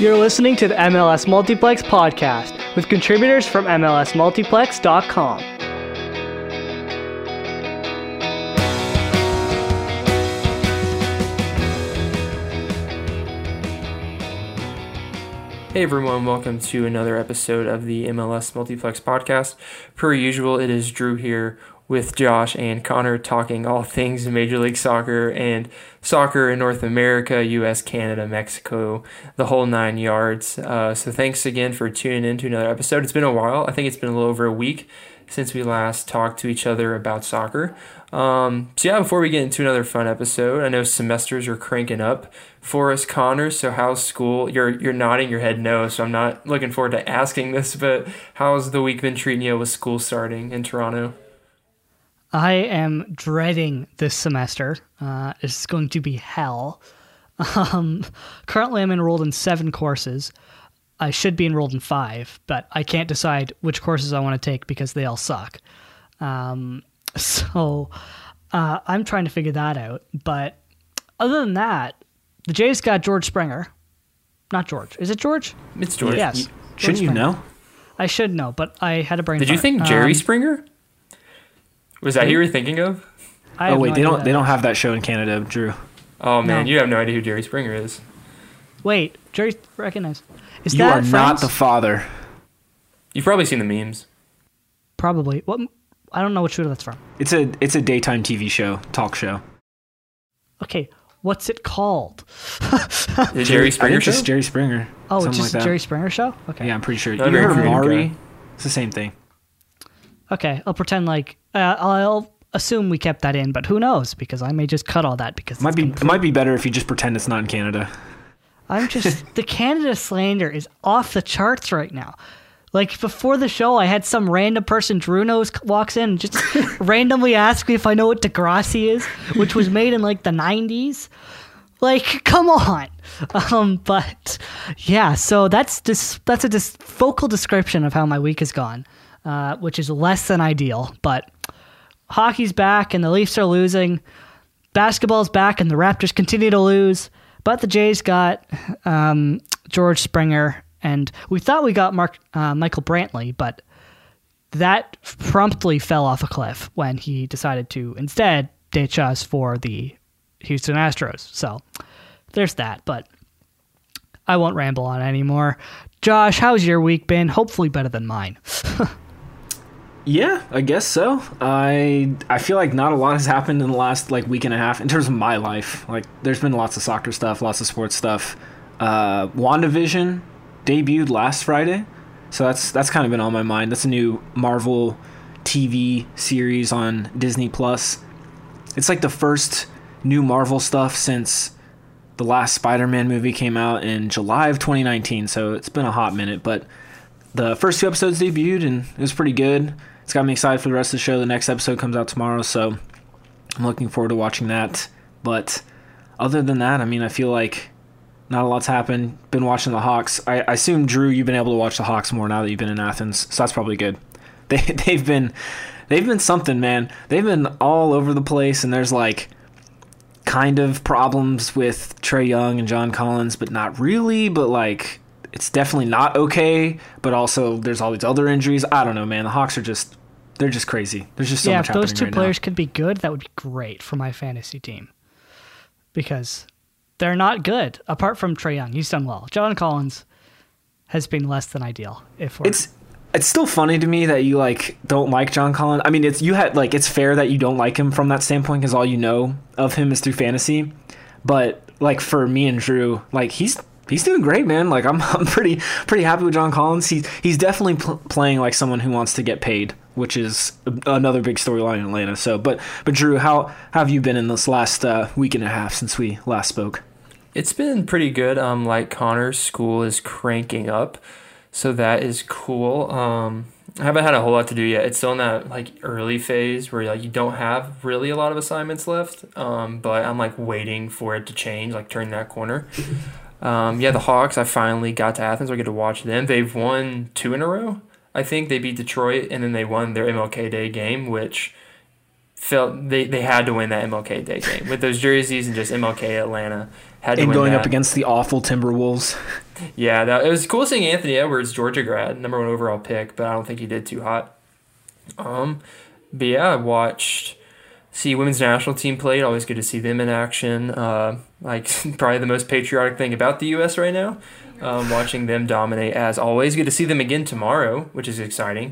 You're listening to the MLS Multiplex podcast with contributors from MLSMultiplex.com. Hey everyone, welcome to another episode of the MLS Multiplex podcast. Per usual, it is Drew here with Josh and Connor talking all things Major League Soccer and soccer in North America, U.S., Canada, Mexico, the whole nine yards. So thanks again for tuning in to another episode. It's been a while. I think it's been a little over a week since we last talked to each other about soccer. So before we get into another fun episode, I know semesters are cranking up for us, Connor. So how's school? You're nodding your head no, so I'm not looking forward to asking this, but how's the week been treating you with school starting in Toronto? I am dreading this semester. It's going to be hell. Currently, I'm enrolled in 7 courses. I should be enrolled in 5, but I can't decide which courses I want to take because they all suck. So I'm trying to figure that out. But other than that, the Jays got George Springer. Not George. Is it George? It's George. Yes. Shouldn't you know? I should know, but I had a brain fart. Did you think Jerry Springer? Was that who you were thinking of? They don't have that show in Canada, Drew. Oh man, no. You have no idea who Jerry Springer is. Wait, Jerry recognize. Is you that are Friends? Not the father. You've probably seen the memes. Probably. What? I don't know what show that's from. It's a daytime TV show, talk show. Okay, what's it called? The Jerry Springer show. It's Jerry Springer. Oh, it's just like a Jerry Springer show. Okay. Yeah, I'm pretty sure. You heard of Maury? It's the same thing. Okay, I'll pretend like. I'll assume we kept that in, but who knows? Because I may just cut all that because it might be better if you just pretend it's not in Canada. The Canada slander is off the charts right now. Like before the show, I had some random person Drew knows walks in and just randomly asks me if I know what Degrassi is, which was made in like the 90s. Like, come on. So that's a vocal description of how my week has gone. Which is less than ideal, but hockey's back and the Leafs are losing. Basketball's back and the Raptors continue to lose. But the Jays got George Springer, and we thought we got Michael Brantley, but that promptly fell off a cliff when he decided to instead ditch us for the Houston Astros. So there's that, but I won't ramble on anymore. Josh, how's your week been? Hopefully better than mine. Yeah, I guess so. I feel like not a lot has happened in the last week and a half in terms of my life. There's been lots of soccer stuff, lots of sports stuff. WandaVision debuted last Friday, so that's kind of been on my mind. That's a new Marvel TV series on Disney Plus. It's like the first new Marvel stuff since the last Spider-Man movie came out in July of 2019, so it's been a hot minute. But the first 2 episodes debuted, and it was pretty good. It's got me excited for the rest of the show. The next episode comes out tomorrow, so I'm looking forward to watching that. But other than that, I mean, I feel like not a lot's happened. Been watching the Hawks. I assume, Drew, you've been able to watch the Hawks more now that you've been in Athens, so that's probably good. They've been something, man. They've been all over the place, and there's kind of problems with Trae Young and John Collins, but not really. But it's definitely not okay, but also there's all these other injuries. I don't know, man. The Hawks are just, they're just crazy. There's just so much happening right now. Yeah, if those two players could be good, that would be great for my fantasy team. Because they're not good, apart from Trae Young. He's done well. John Collins has been less than ideal. It's still funny to me that you don't like John Collins. I mean, it's fair that you don't like him from that standpoint because all you know of him is through fantasy. But for me and Drew, he's doing great, man. I'm pretty happy with John Collins. He's definitely playing like someone who wants to get paid, which is another big storyline in Atlanta. So, but Drew, how have you been in this last week and a half since we last spoke? It's been pretty good. Like Connor, school is cranking up. So that is cool. I haven't had a whole lot to do yet. It's still in that early phase where you don't have really a lot of assignments left. But I'm waiting for it to change, turn that corner. The Hawks, I finally got to Athens. I get to watch them. They've won 2 in a row. I think they beat Detroit and then they won their MLK Day game, which felt they had to win that MLK Day game with those jerseys and just MLK Atlanta. And going up against the awful Timberwolves. Yeah, it was cool seeing Anthony Edwards, Georgia grad, number 1 overall pick, but I don't think he did too hot. But yeah, I watched women's national team played. Always good to see them in action. Probably the most patriotic thing about the U.S. right now. Watching them dominate as always. Good to see them again tomorrow, which is exciting.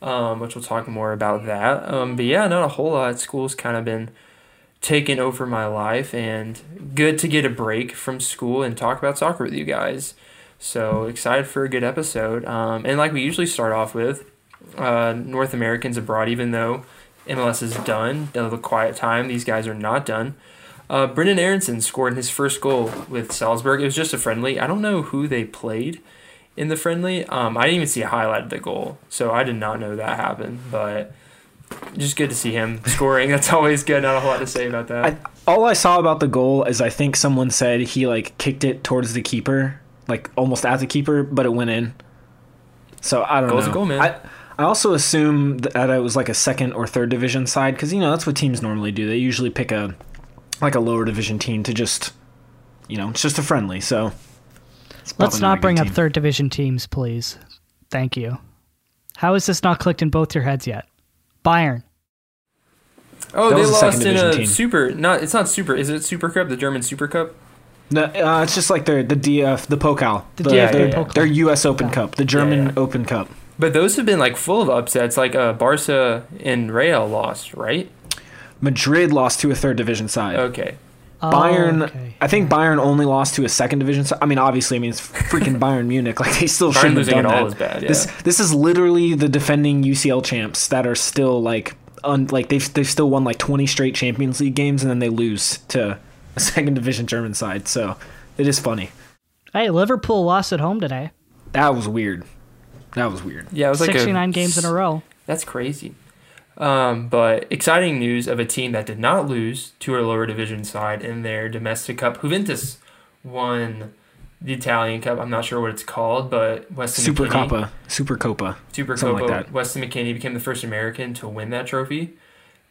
Which we'll talk more about that. But yeah, not a whole lot. School's kind of been taken over my life, and good to get a break from school and talk about soccer with you guys. So excited for a good episode. And we usually start off with North Americans abroad, even though MLS is done, a little quiet time. These guys are not done. Brendan Aronson scored his first goal with Salzburg. It was just a friendly. I don't know who they played in the friendly. I didn't even see a highlight of the goal, so I did not know that happened, but just good to see him scoring. That's always good. Not a whole lot to say about that. All I saw about the goal is I think someone said he kicked it towards the keeper, almost at the keeper, but it went in. So I don't know. Goal's a goal, man. I also assume that it was a second or third division side because, that's what teams normally do. They usually pick a lower division team to just, it's just a friendly. So let's not bring up third division teams, please. Thank you. How is this not clicked in both your heads yet? Bayern. Oh, they lost in a team. Super. Not. It's not super. Is it Super Cup? The German Super Cup? No, it's just the DF, the Pokal, their U.S. Open Cup, the German Open Cup. But those have been full of upsets. Barca and Real lost, right? Madrid lost to a third division side. Okay. Bayern. Okay. I think Bayern only lost to a second division side. I mean, obviously, it's freaking Bayern Munich. They still shouldn't have done that. Is bad, yeah. This is literally the defending UCL champs that are still they've still won 20 straight Champions League games and then they lose to a second division German side. So it is funny. Hey, Liverpool lost at home today. That was weird. Yeah, it was 69 games in a row. That's crazy. But exciting news of a team that did not lose to a lower division side in their domestic cup. Juventus won the Italian Cup. I'm not sure what it's called, but Weston McKennie. Supercoppa. Weston McKennie became the first American to win that trophy.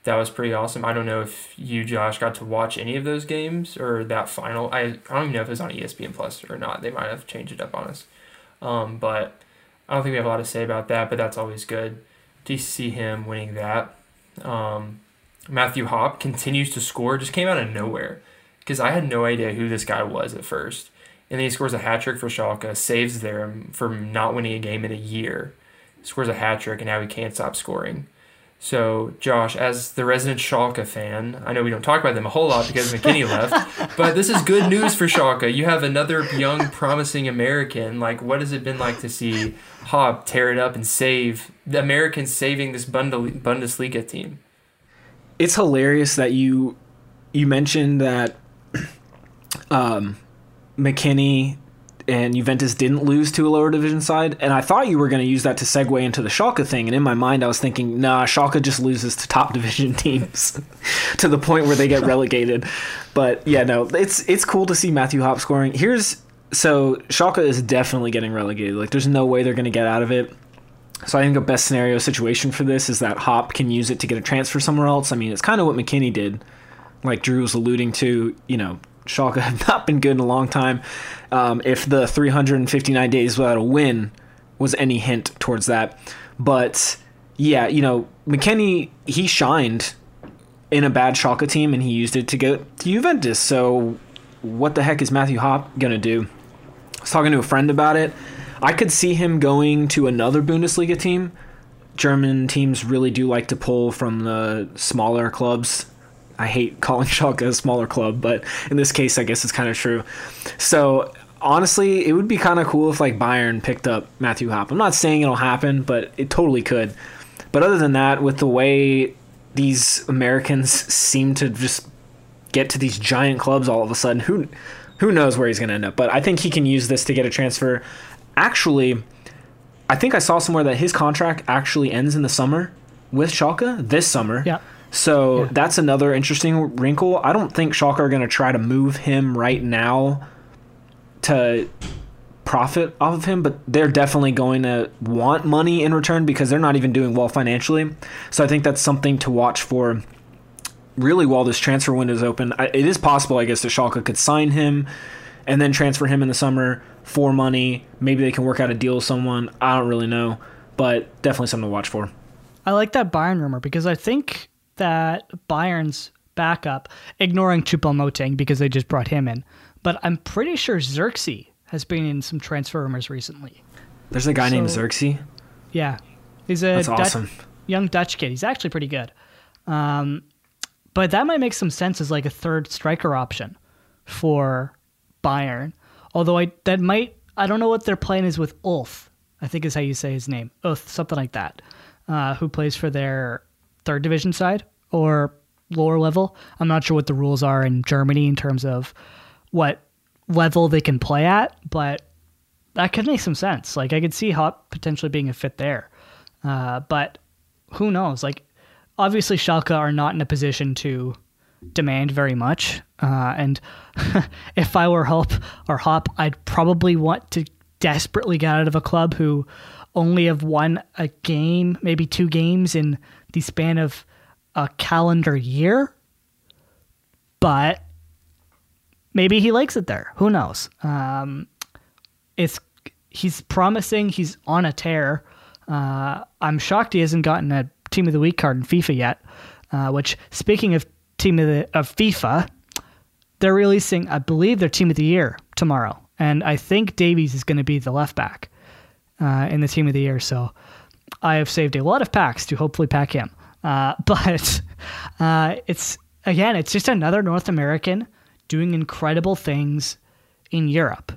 That was pretty awesome. I don't know if you, Josh, got to watch any of those games or that final. I don't even know if it was on ESPN Plus or not. They might have changed it up on us. But I don't think we have a lot to say about that, but that's always good to see him winning that. Matthew Hopp continues to score. Just came out of nowhere because I had no idea who this guy was at first. And then he scores a hat-trick for Schalke, saves them from not winning a game in a year, scores a hat-trick, and now he can't stop scoring. So, Josh, as the resident Schalke fan, I know we don't talk about them a whole lot because McKennie left, but this is good news for Schalke. You have another young, promising American. What has it been like to see Hopp tear it up and save the Americans saving this Bundesliga team? It's hilarious that you mentioned that McKennie and Juventus didn't lose to a lower division side, and I thought you were going to use that to segue into the Schalke thing, and in my mind I was thinking, nah, Schalke just loses to top division teams to the point where they get relegated. But yeah, no, it's cool to see Matthew Hopp scoring. So Schalke is definitely getting relegated. There's no way they're going to get out of it. So I think the best scenario situation for this is that Hopp can use it to get a transfer somewhere else. I mean, it's kind of what McKennie did, like Drew was alluding to, Schalke have not been good in a long time. If the 359 days without a win was any hint towards that. But yeah, you know, McKennie, he shined in a bad Schalke team, and he used it to go to Juventus. So what the heck is Matthew Hopp going to do? I was talking to a friend about it. I could see him going to another Bundesliga team. German teams really do like to pull from the smaller clubs. I hate calling Schalke a smaller club, but in this case, I guess it's kind of true. So honestly, it would be kind of cool if like Bayern picked up Matthew Hopp. I'm not saying it'll happen, but it totally could. But other than that, with the way these Americans seem to just get to these giant clubs all of a sudden, who knows where he's going to end up. But I think he can use this to get a transfer. Actually, I think I saw somewhere that his contract actually ends in the summer with Schalke this summer. Yeah. So that's another interesting wrinkle. I don't think Schalke are going to try to move him right now to profit off of him, but they're definitely going to want money in return because they're not even doing well financially. So I think that's something to watch for really while this transfer window is open. It is possible, I guess, that Schalke could sign him and then transfer him in the summer for money. Maybe they can work out a deal with someone. I don't really know, but definitely something to watch for. I like that Bayern rumor because I think that Bayern's backup, ignoring Choupo-Moting because they just brought him in, but I'm pretty sure Xerxes has been in some transfer rumors recently. There's a guy named Xerxes? Yeah. He's a young Dutch kid. He's actually pretty good. But that might make some sense as like a third striker option for Bayern. Although I don't know what their plan is with Ulf, I think is how you say his name. Ulf, something like that, who plays for their third division side or lower level. I'm not sure what the rules are in Germany in terms of what level they can play at, but that could make some sense. Like I could see Hopp potentially being a fit there. But who knows? Like obviously Schalke are not in a position to demand very much. And if I were Hopp, I'd probably want to desperately get out of a club who only have won a game, maybe two games in the span of a calendar year. But maybe he likes it there. Who knows? He's promising. He's on a tear. I'm shocked he hasn't gotten a Team of the Week card in FIFA yet, which, speaking of FIFA, they're releasing, I believe, their Team of the Year tomorrow. And I think Davies is going to be the left back in the Team of the Year. So I have saved a lot of packs to hopefully pack him. But it's just another North American doing incredible things in Europe.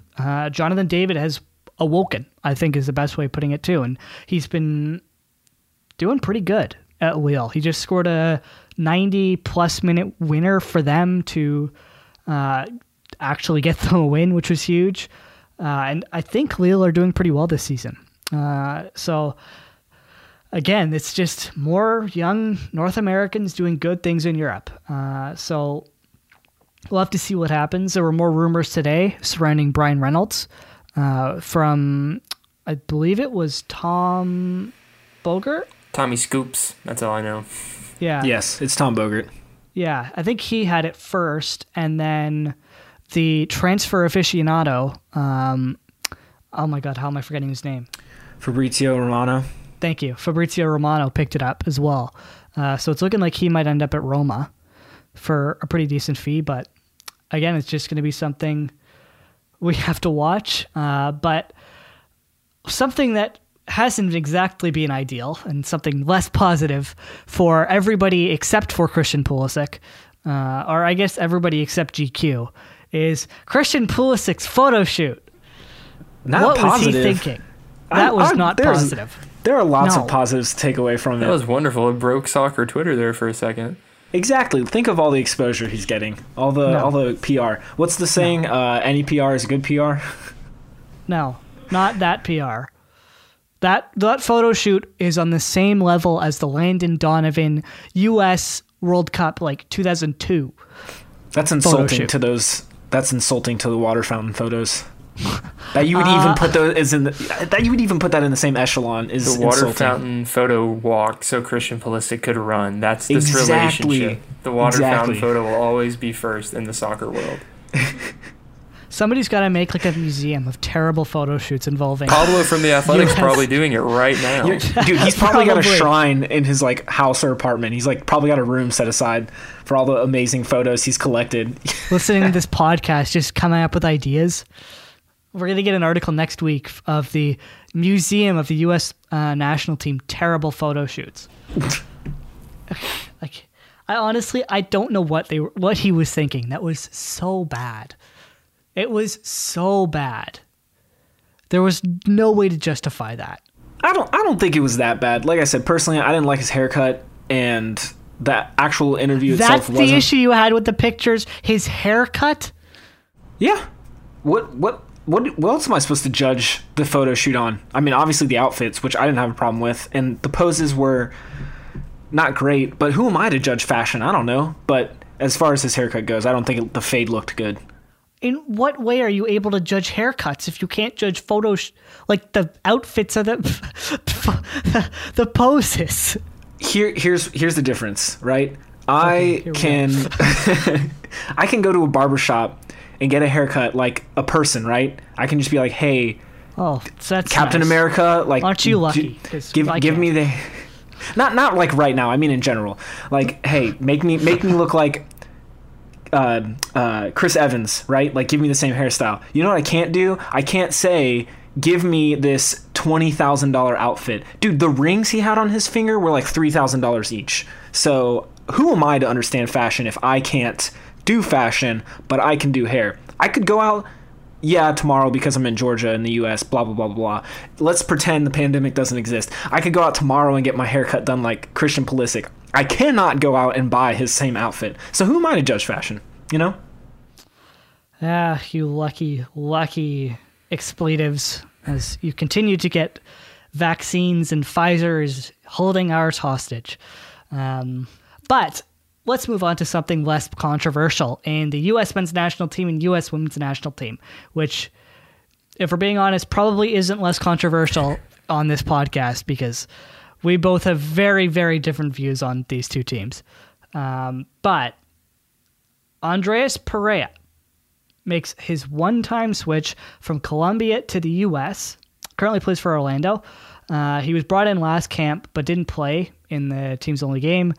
Jonathan David has awoken, I think is the best way of putting it too. And he's been doing pretty good at Lille. He just scored a 90-plus minute winner for them to actually get them a win, which was huge. And I think Lille are doing pretty well this season. So again, it's just more young North Americans doing good things in Europe. We'll have to see what happens. There were more rumors today surrounding Brian Reynolds from, I believe it was Tom Bogert? Tommy Scoops. That's all I know. Yeah. Yes, it's Tom Bogert. Yeah, I think he had it first, and then the transfer aficionado, oh my God, how am I forgetting his name? Fabrizio Romano. Thank you. Fabrizio Romano picked it up as well. So it's looking like he might end up at Roma for a pretty decent fee, but again, it's just going to be something we have to watch, but something that hasn't exactly been ideal and something less positive for everybody except for Christian Pulisic, or I guess everybody except GQ, is Christian Pulisic's photo shoot. Not positive. What was he thinking? That was not positive. There are lots of positives to take away from it. That was wonderful. It broke soccer Twitter there for a second. Exactly. Think of all the exposure he's getting, all the PR. What's the saying? No. Any PR is good PR. No, not that PR. That photo shoot is on the same level as the Landon Donovan U.S. World Cup, like 2002. That's insulting to those. That's insulting to the water fountain photos. That you would even put those is in the, that you would even put that in the same echelon is the water insulting. Fountain photo walk so Christian Pulisic could run. That's this relationship. The water fountain photo will always be first in the soccer world. Somebody's got to make like a museum of terrible photo shoots involving Pablo from The Athletics. Probably doing it right now. Dude, he's probably got a shrine in his like house or apartment. He's like probably got a room set aside for all the amazing photos he's collected. Listening to this podcast, just coming up with ideas. We're going to get an article next week of the Museum of the U.S. National Team terrible photo shoots. Like, I honestly don't know what he was thinking. That was so bad. It was so bad. There was no way to justify that. I don't think it was that bad. Like I said, personally, I didn't like his haircut, and that actual interview itself wasn't. That's the issue you had with the pictures? His haircut? Yeah. What else am I supposed to judge the photo shoot on? I mean, obviously the outfits, which I didn't have a problem with, and the poses were not great, but who am I to judge fashion? I don't know. But as far as his haircut goes, I don't think the fade looked good. In what way are you able to judge haircuts if you can't judge photos, like the outfits of the poses? Here's the difference, right? I can go to a barbershop and get a haircut like a person, right? I can just be like, hey, so that's Captain nice. America, like, aren't you lucky? Give me the not like right now. I mean in general, like, hey, make me look like. Chris Evans, right? Like, give me the same hairstyle. You know what I can't do? I can't say, give me this $20,000 outfit. Dude, the rings he had on his finger were like $3,000 each. So who am I to understand fashion if I can't do fashion, but I can do hair? I could go out, yeah, tomorrow because I'm in Georgia in the US, blah, blah, blah, blah. Let's pretend the pandemic doesn't exist. I could go out tomorrow and get my haircut done like Christian Pulisic. I cannot go out and buy his same outfit. So who am I to judge fashion? You know? Ah, you lucky expletives. As you continue to get vaccines and Pfizer is holding ours hostage. But let's move on to something less controversial in the U.S. men's national team and U.S. women's national team, which, if we're being honest, probably isn't less controversial on this podcast because we both have very, very different views on these two teams. But Andreas Perea makes his one-time switch from Colombia to the U.S., currently plays for Orlando. He was brought in last camp but didn't play in the team's only game.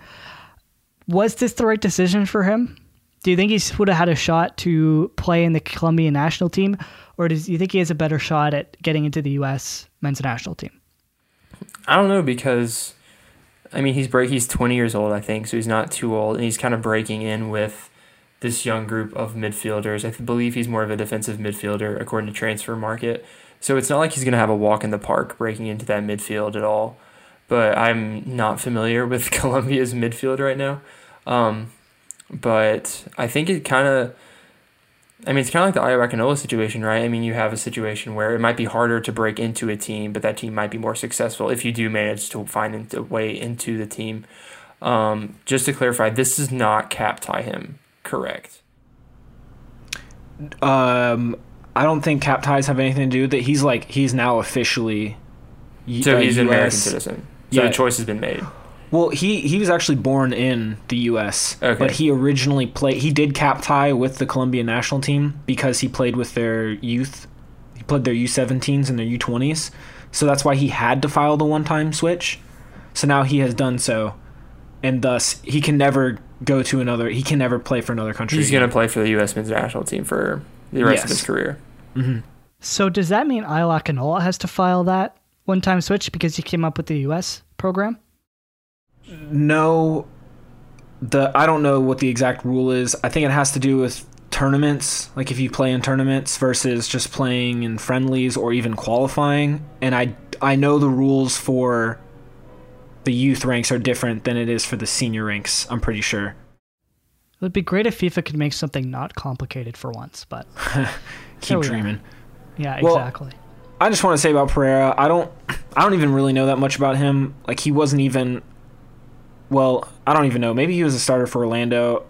Was this the right decision for him? Do you think he would have had a shot to play in the Colombian national team, or do you think he has a better shot at getting into the U.S. men's national team? I don't know, because, I mean, he's 20 years old, I think, so he's not too old, and he's kind of breaking in with this young group of midfielders. I believe he's more of a defensive midfielder, according to Transfer Market. So it's not like he's going to have a walk in the park breaking into that midfield at all. But I'm not familiar with Colombia's midfield right now. But I think it kind of, I mean, it's kind of like the Ayo Akinola situation, right? I mean, you have a situation where it might be harder to break into a team, but that team might be more successful if you do manage to find a way into the team. Just to clarify, this does not cap tie him, correct? I don't think cap ties have anything to do with it. He's like, he's now officially, so he's an American citizen. So yeah. The choice has been made. Well, he was actually born in the U.S., okay. But he originally played. He did cap tie with the Colombian national team because he played with their youth. He played their U-17s and their U-20s, so that's why he had to file the one-time switch. So now he has done so, and thus he can never go to another. He can never play for another country. He's going to play for the U.S. men's national team for the rest of his career. Mm-hmm. So does that mean Ayo Akinola has to file that one-time switch because he came up with the U.S. program? No, I don't know what the exact rule is. I think it has to do with tournaments, like if you play in tournaments versus just playing in friendlies or even qualifying. And I know the rules for the youth ranks are different than it is for the senior ranks, I'm pretty sure. It would be great if FIFA could make something not complicated for once, but keep dreaming. Yeah, exactly. Well, I just want to say about Perea, I don't even really know that much about him. Like, he wasn't even... Well, I don't even know. Maybe he was a starter for Orlando.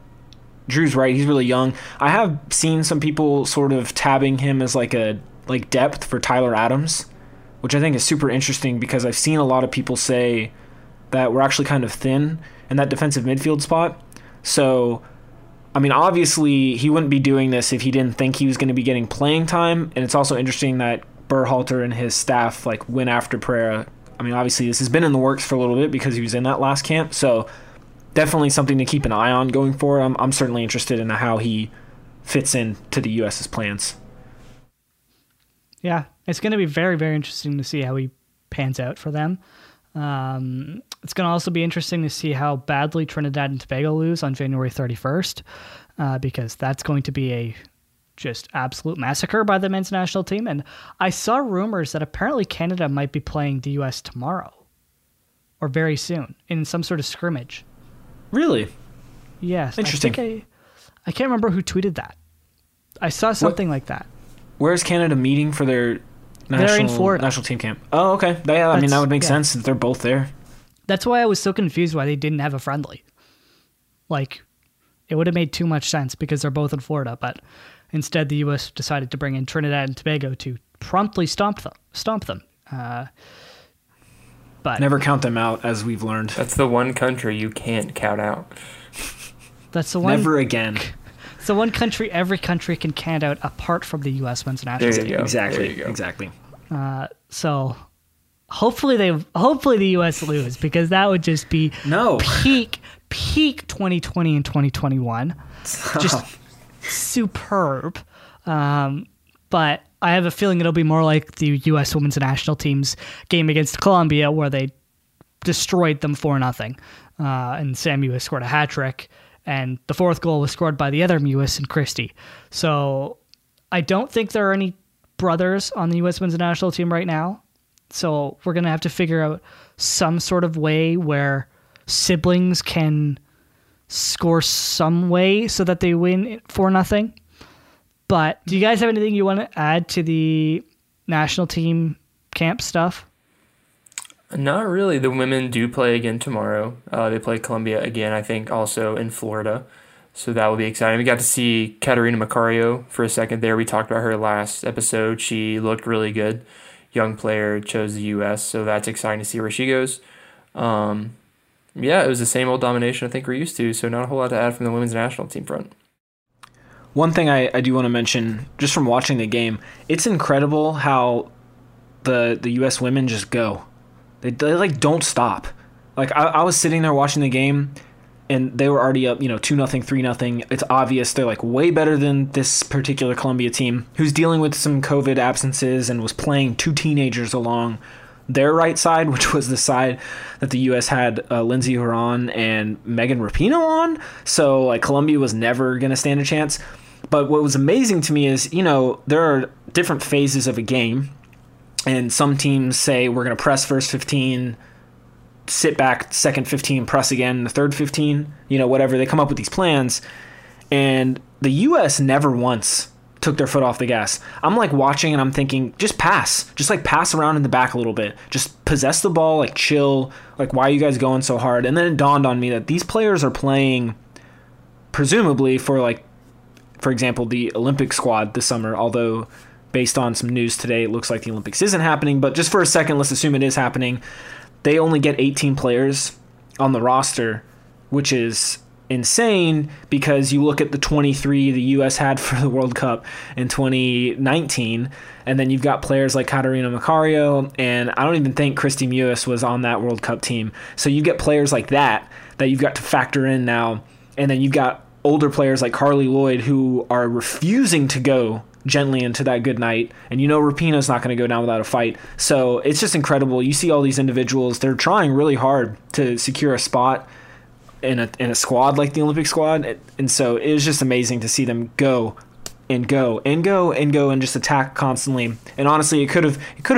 Drew's right. He's really young. I have seen some people sort of tabbing him as like depth for Tyler Adams, which I think is super interesting because I've seen a lot of people say that we're actually kind of thin in that defensive midfield spot. So I mean, obviously, he wouldn't be doing this if he didn't think he was going to be getting playing time. And it's also interesting that Berhalter and his staff like went after Pereira. I mean, obviously, this has been in the works for a little bit because he was in that last camp. So definitely something to keep an eye on going forward. I'm certainly interested in how he fits into the U.S.'s plans. Yeah, it's going to be very, very interesting to see how he pans out for them. It's going to also be interesting to see how badly Trinidad and Tobago lose on January 31st, because that's going to be a just absolute massacre by the men's national team. And I saw rumors that apparently Canada might be playing the U.S. tomorrow or very soon in some sort of scrimmage. Really? Yes. Interesting. I can't remember who tweeted that. I saw something like that. Where's Canada meeting for their national team camp? Oh, okay. Yeah, I mean, that would make sense if they're both there. That's why I was so confused why they didn't have a friendly. Like, it would have made too much sense because they're both in Florida, but instead the U.S. decided to bring in Trinidad and Tobago to promptly stomp them. But never count them out, as we've learned. That's the one country you can't count out. That's the one. Never again. It's the one country every country can count out apart from the U.S. men's national team. Exactly. So hopefully the U.S. lose, because that would just be peak 2020 and 2021. Just superb. But I have a feeling it'll be more like the U.S. women's national team's game against Colombia, where they destroyed them 4-0. And Sam Mewis scored a hat trick, and the fourth goal was scored by the other Mewis and Christie. So I don't think there are any brothers on the U.S. women's national team right now. So we're going to have to figure out some sort of way where siblings can score some way so that they win 4-0. But do you guys have anything you want to add to the national team camp stuff? Not really. The women do play again tomorrow. They play Colombia again, I think, also in Florida. So that will be exciting. We got to see Katarina Macario for a second there. We talked about her last episode. She looked really good. Young player, chose the U.S., so that's exciting to see where she goes. Yeah, it was the same old domination I think we're used to, so not a whole lot to add from the women's national team front. One thing I do want to mention, just from watching the game, it's incredible how the U.S. women just go. They like, don't stop. Like, I was sitting there watching the game, and they were already up, 2-0, 3-0. It's obvious they're like way better than this particular Colombia team, who's dealing with some COVID absences and was playing two teenagers along their right side, which was the side that the U.S. had Lindsey Horan and Megan Rapinoe on. So like Colombia was never going to stand a chance. But what was amazing to me is, there are different phases of a game, and some teams say we're going to press first 15. Sit back, second 15, press again, the third 15, whatever. They come up with these plans, and the U.S. never once took their foot off the gas. I'm like watching and I'm thinking, just pass. Just like pass around in the back a little bit. Just possess the ball, like chill. Like, why are you guys going so hard? And then it dawned on me that these players are playing presumably for like, for example, the Olympic squad this summer, although based on some news today, it looks like the Olympics isn't happening, but just for a second, let's assume it is happening. They only get 18 players on the roster, which is insane because you look at the 23 the U.S. had for the World Cup in 2019, and then you've got players like Katarina Macario, and I don't even think Christy Mewis was on that World Cup team. So you get players like that you've got to factor in now, and then you've got older players like Carly Lloyd who are refusing to go gently into that good night, and Rapinoe's not going to go down without a fight. So it's just incredible. You see all these individuals, they're trying really hard to secure a spot in a squad like the Olympic squad, and so it was just amazing to see them go and go and go and go and just attack constantly. And honestly, it could have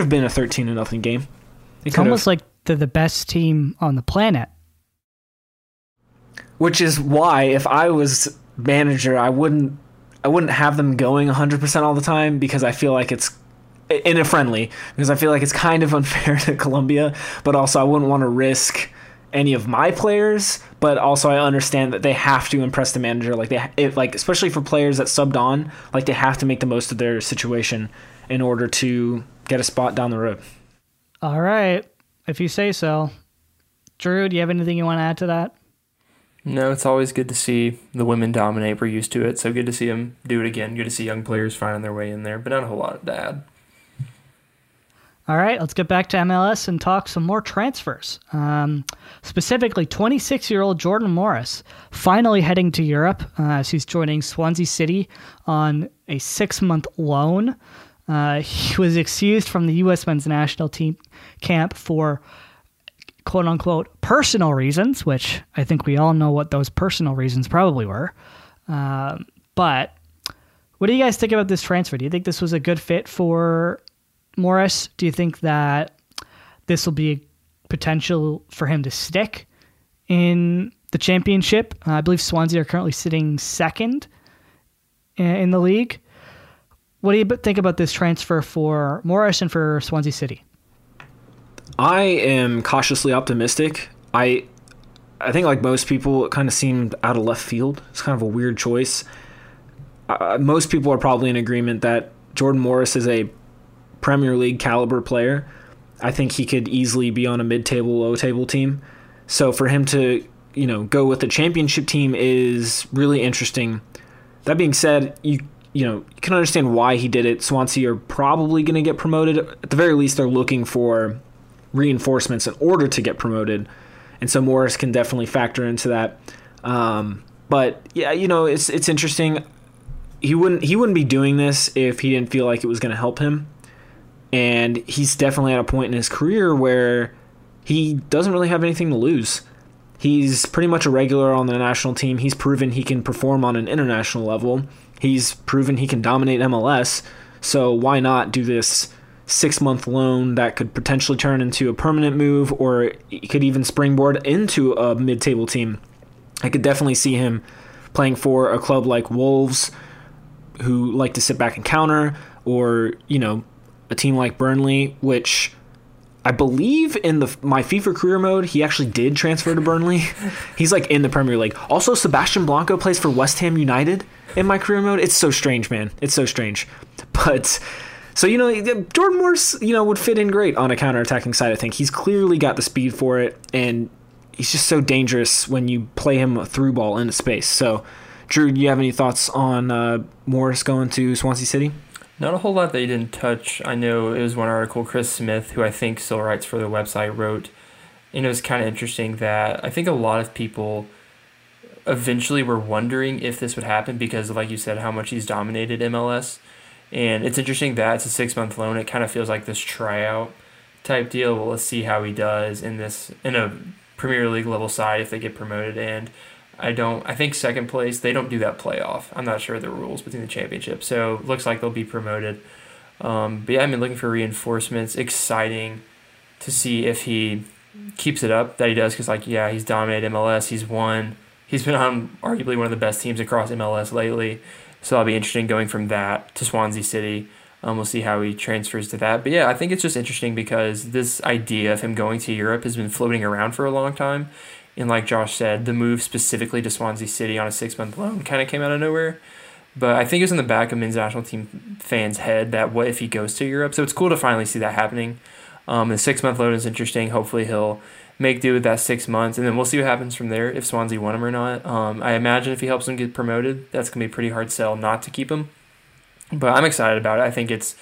been a 13-0 game. It's almost like they're the best team on the planet, which is why if I was manager, I wouldn't have them going 100% all the time, because I feel like it's in a friendly, because I feel like it's kind of unfair to Colombia, but also I wouldn't want to risk any of my players. But also I understand that they have to impress the manager, especially for players that subbed on, like they have to make the most of their situation in order to get a spot down the road. All right, if you say so. Drew, do you have anything you want to add to that? No, it's always good to see the women dominate. We're used to it, so good to see them do it again. Good to see young players finding their way in there, but not a whole lot to add. All right, let's get back to MLS and talk some more transfers. Specifically, 26-year-old Jordan Morris finally heading to Europe. She's joining Swansea City on a 6-month loan. He was excused from the U.S. men's national team camp for quote-unquote personal reasons, which I think we all know what those personal reasons probably were. But what do you guys think about this transfer? Do you think this was a good fit for Morris? Do you think that this will be potential for him to stick in the championship? I believe Swansea are currently sitting second in the league. What do you think about this transfer for Morris and for Swansea City? I am cautiously optimistic. I think, like most people, it kind of seemed out of left field. It's kind of a weird choice. Most people are probably in agreement that Jordan Morris is a Premier League caliber player. I think he could easily be on a mid-table, low-table team. So for him to, you know, go with the championship team is really interesting. That being said, you can understand why he did it. Swansea are probably going to get promoted. At the very least, they're looking for reinforcements in order to get promoted. And so Morris can definitely factor into that. But yeah, you know, it's interesting. He wouldn't be doing this if he didn't feel like it was going to help him. And he's definitely at a point in his career where he doesn't really have anything to lose. He's pretty much a regular on the national team. He's proven he can perform on an international level. He's proven he can dominate MLS. So why not do this 6-month loan that could potentially turn into a permanent move, or it could even springboard into a mid-table team? I could definitely see him playing for a club like Wolves, who like to sit back and counter, or, you know, a team like Burnley, which I believe in my FIFA career mode, he actually did transfer to Burnley. He's like in the Premier League. Also, Sebastian Blanco plays for West Ham United in my career mode. It's so strange, man. It's so strange. But so, you know, Jordan Morris, you know, would fit in great on a counterattacking side, I think. He's clearly got the speed for it, and he's just so dangerous when you play him a through ball into space. So, Drew, do you have any thoughts on Morris going to Swansea City? Not a whole lot that he didn't touch. I know it was one article, Chris Smith, who I think still writes for the website, wrote, and it was kind of interesting that I think a lot of people eventually were wondering if this would happen because, like you said, how much he's dominated MLS. And it's interesting that it's a 6-month loan. It kind of feels like this tryout type deal. Well, let's see how he does in a Premier League level side if they get promoted. And I think second place, they don't do that playoff. I'm not sure of the rules between the championship. So looks like they'll be promoted. But yeah, I've been looking for reinforcements. Exciting to see if he keeps it up, that he does, because he's dominated MLS. He's won. He's been on arguably one of the best teams across MLS lately. So that'll be interesting going from that to Swansea City. We'll see how he transfers to that. But yeah, I think it's just interesting because this idea of him going to Europe has been floating around for a long time. And like Josh said, the move specifically to Swansea City on a 6-month loan kind of came out of nowhere. But I think it was in the back of men's national team fans' head that what if he goes to Europe? So it's cool to finally see that happening. The 6-month loan is interesting. Hopefully he'll make do with that 6 months. And then we'll see what happens from there, if Swansea won him or not. I imagine if he helps them get promoted, that's going to be a pretty hard sell not to keep him. But I'm excited about it. I think it's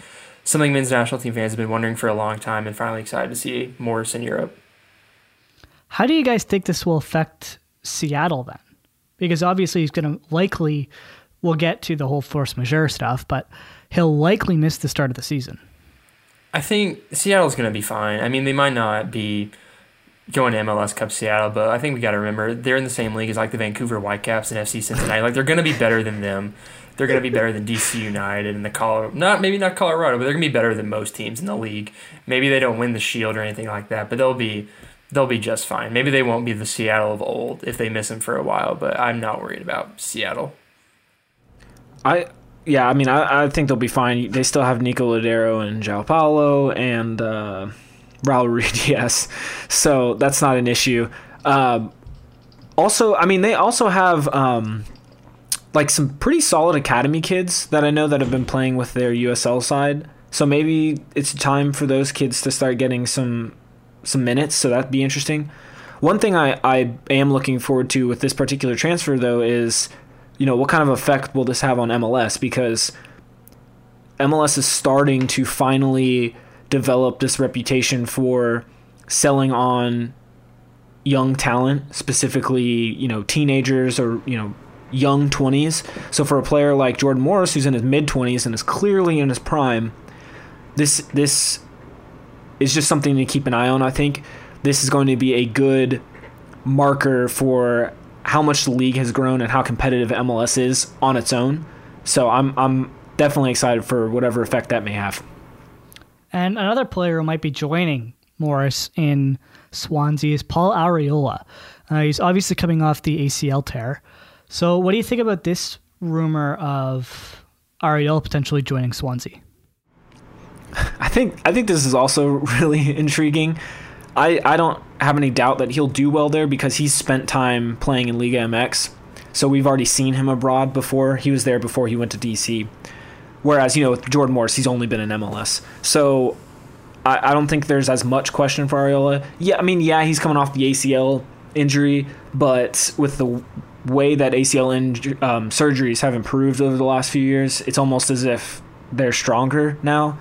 something men's national team fans have been wondering for a long time and finally excited to see Morris in Europe. How do you guys think this will affect Seattle then? Because obviously he's going to likely, we'll get to the whole force majeure stuff, but he'll likely miss the start of the season. I think Seattle's going to be fine. I mean, they might not be going to MLS Cup Seattle, but I think we got to remember they're in the same league as like the Vancouver Whitecaps and FC Cincinnati. Like, they're going to be better than them. They're going to be better than DC United and the Colorado. Maybe not Colorado, but they're going to be better than most teams in the league. Maybe they don't win the Shield or anything like that, but they'll be just fine. Maybe they won't be the Seattle of old if they miss him for a while, but I'm not worried about Seattle. I think they'll be fine. They still have Nico Ladero and João Paulo and Raul Ruiz, so that's not an issue. Also, I mean, they also have some pretty solid academy kids that I know that have been playing with their USL side, so maybe it's time for those kids to start getting some minutes, so that'd be interesting. One thing I am looking forward to with this particular transfer, though, is, you know, what kind of effect will this have on MLS? Because MLS is starting to finally develop this reputation for selling on young talent, specifically, you know, teenagers or, you know, young 20s. So for a player like Jordan Morris, who's in his mid-20s and is clearly in his prime, this is just something to keep an eye on, I think. This is going to be a good marker for how much the league has grown and how competitive MLS is on its own. So I'm definitely excited for whatever effect that may have. And another player who might be joining Morris in Swansea is Paul Arriola. He's obviously coming off the ACL tear. So what do you think about this rumor of Arriola potentially joining Swansea? I think this is also really intriguing. I don't have any doubt that he'll do well there because he's spent time playing in Liga MX. So we've already seen him abroad before. He was there before he went to DC. Whereas, you know, with Jordan Morris, he's only been in MLS. So I don't think there's as much question for Arriola. Yeah, I mean, yeah, he's coming off the ACL injury, but with the way that ACL surgeries have improved over the last few years, it's almost as if they're stronger now.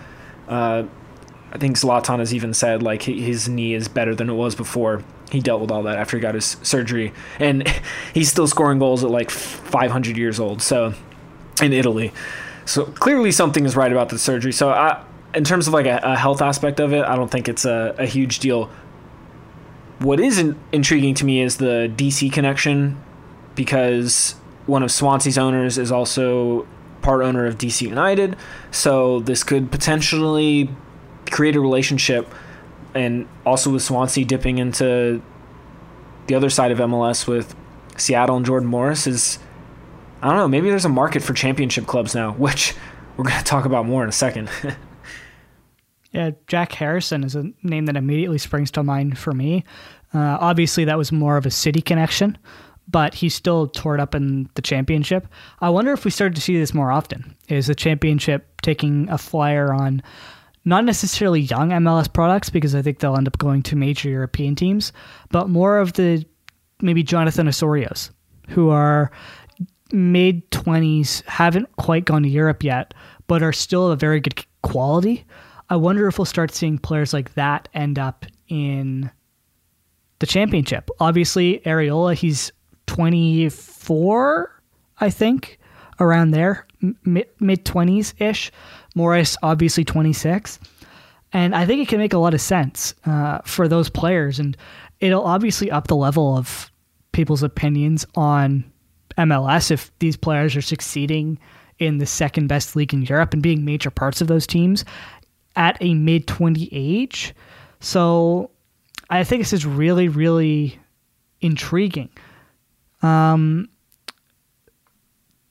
I think Zlatan has even said, like, his knee is better than it was before. He dealt with all that after he got his surgery. And he's still scoring goals at, like, 500 years old, so, in Italy. So clearly something is right about the surgery. So in terms of, like, a health aspect of it, I don't think it's a huge deal. What is intriguing to me is the DC connection, because one of Swansea's owners is also part owner of DC United. So this could potentially create a relationship, and also with Swansea dipping into the other side of MLS with Seattle and Jordan Morris is, I don't know, maybe there's a market for championship clubs now, which we're going to talk about more in a second. Yeah, Jack Harrison is a name that immediately springs to mind for me. Obviously, that was more of a city connection, but he still tore it up in the championship. I wonder if we started to see this more often. Is the championship taking a flyer on not necessarily young MLS products, because I think they'll end up going to major European teams, but more of the maybe Jonathan Osorios, who are mid-20s, haven't quite gone to Europe yet, but are still a very good quality. I wonder if we'll start seeing players like that end up in the championship. Obviously, Arriola, he's 24, I think, around there, mid-20s-ish. Morris, obviously 26. And I think it can make a lot of sense for those players. And it'll obviously up the level of people's opinions on MLS if these players are succeeding in the second best league in Europe and being major parts of those teams at a mid-20 age. So I think this is really, really intriguing.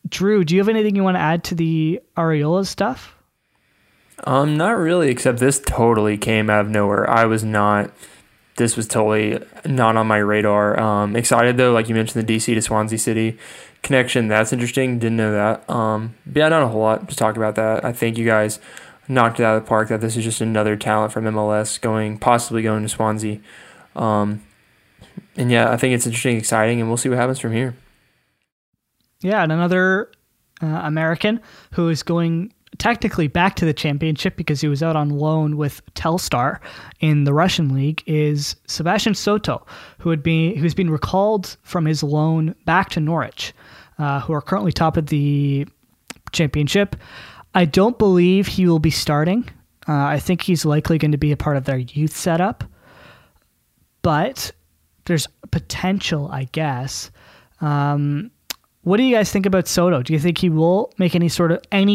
Drew, do you have anything you want to add to the Arriola stuff? Not really, except this totally came out of nowhere. This was totally not on my radar. Excited though, like you mentioned, the DC to Swansea City connection. That's interesting. Didn't know that. Yeah, not a whole lot to talk about that. I think you guys knocked it out of the park that this is just another talent from MLS possibly going to Swansea. And yeah, I think it's interesting, exciting, and we'll see what happens from here. Yeah, and another American who is going technically back to the championship because he was out on loan with Telstar in the Russian league is Sebastian Soto, who's been recalled from his loan back to Norwich, who are currently top of the championship. I don't believe he will be starting. I think he's likely going to be a part of their youth setup, but there's potential, I guess. What do you guys think about Soto? Do you think he will make any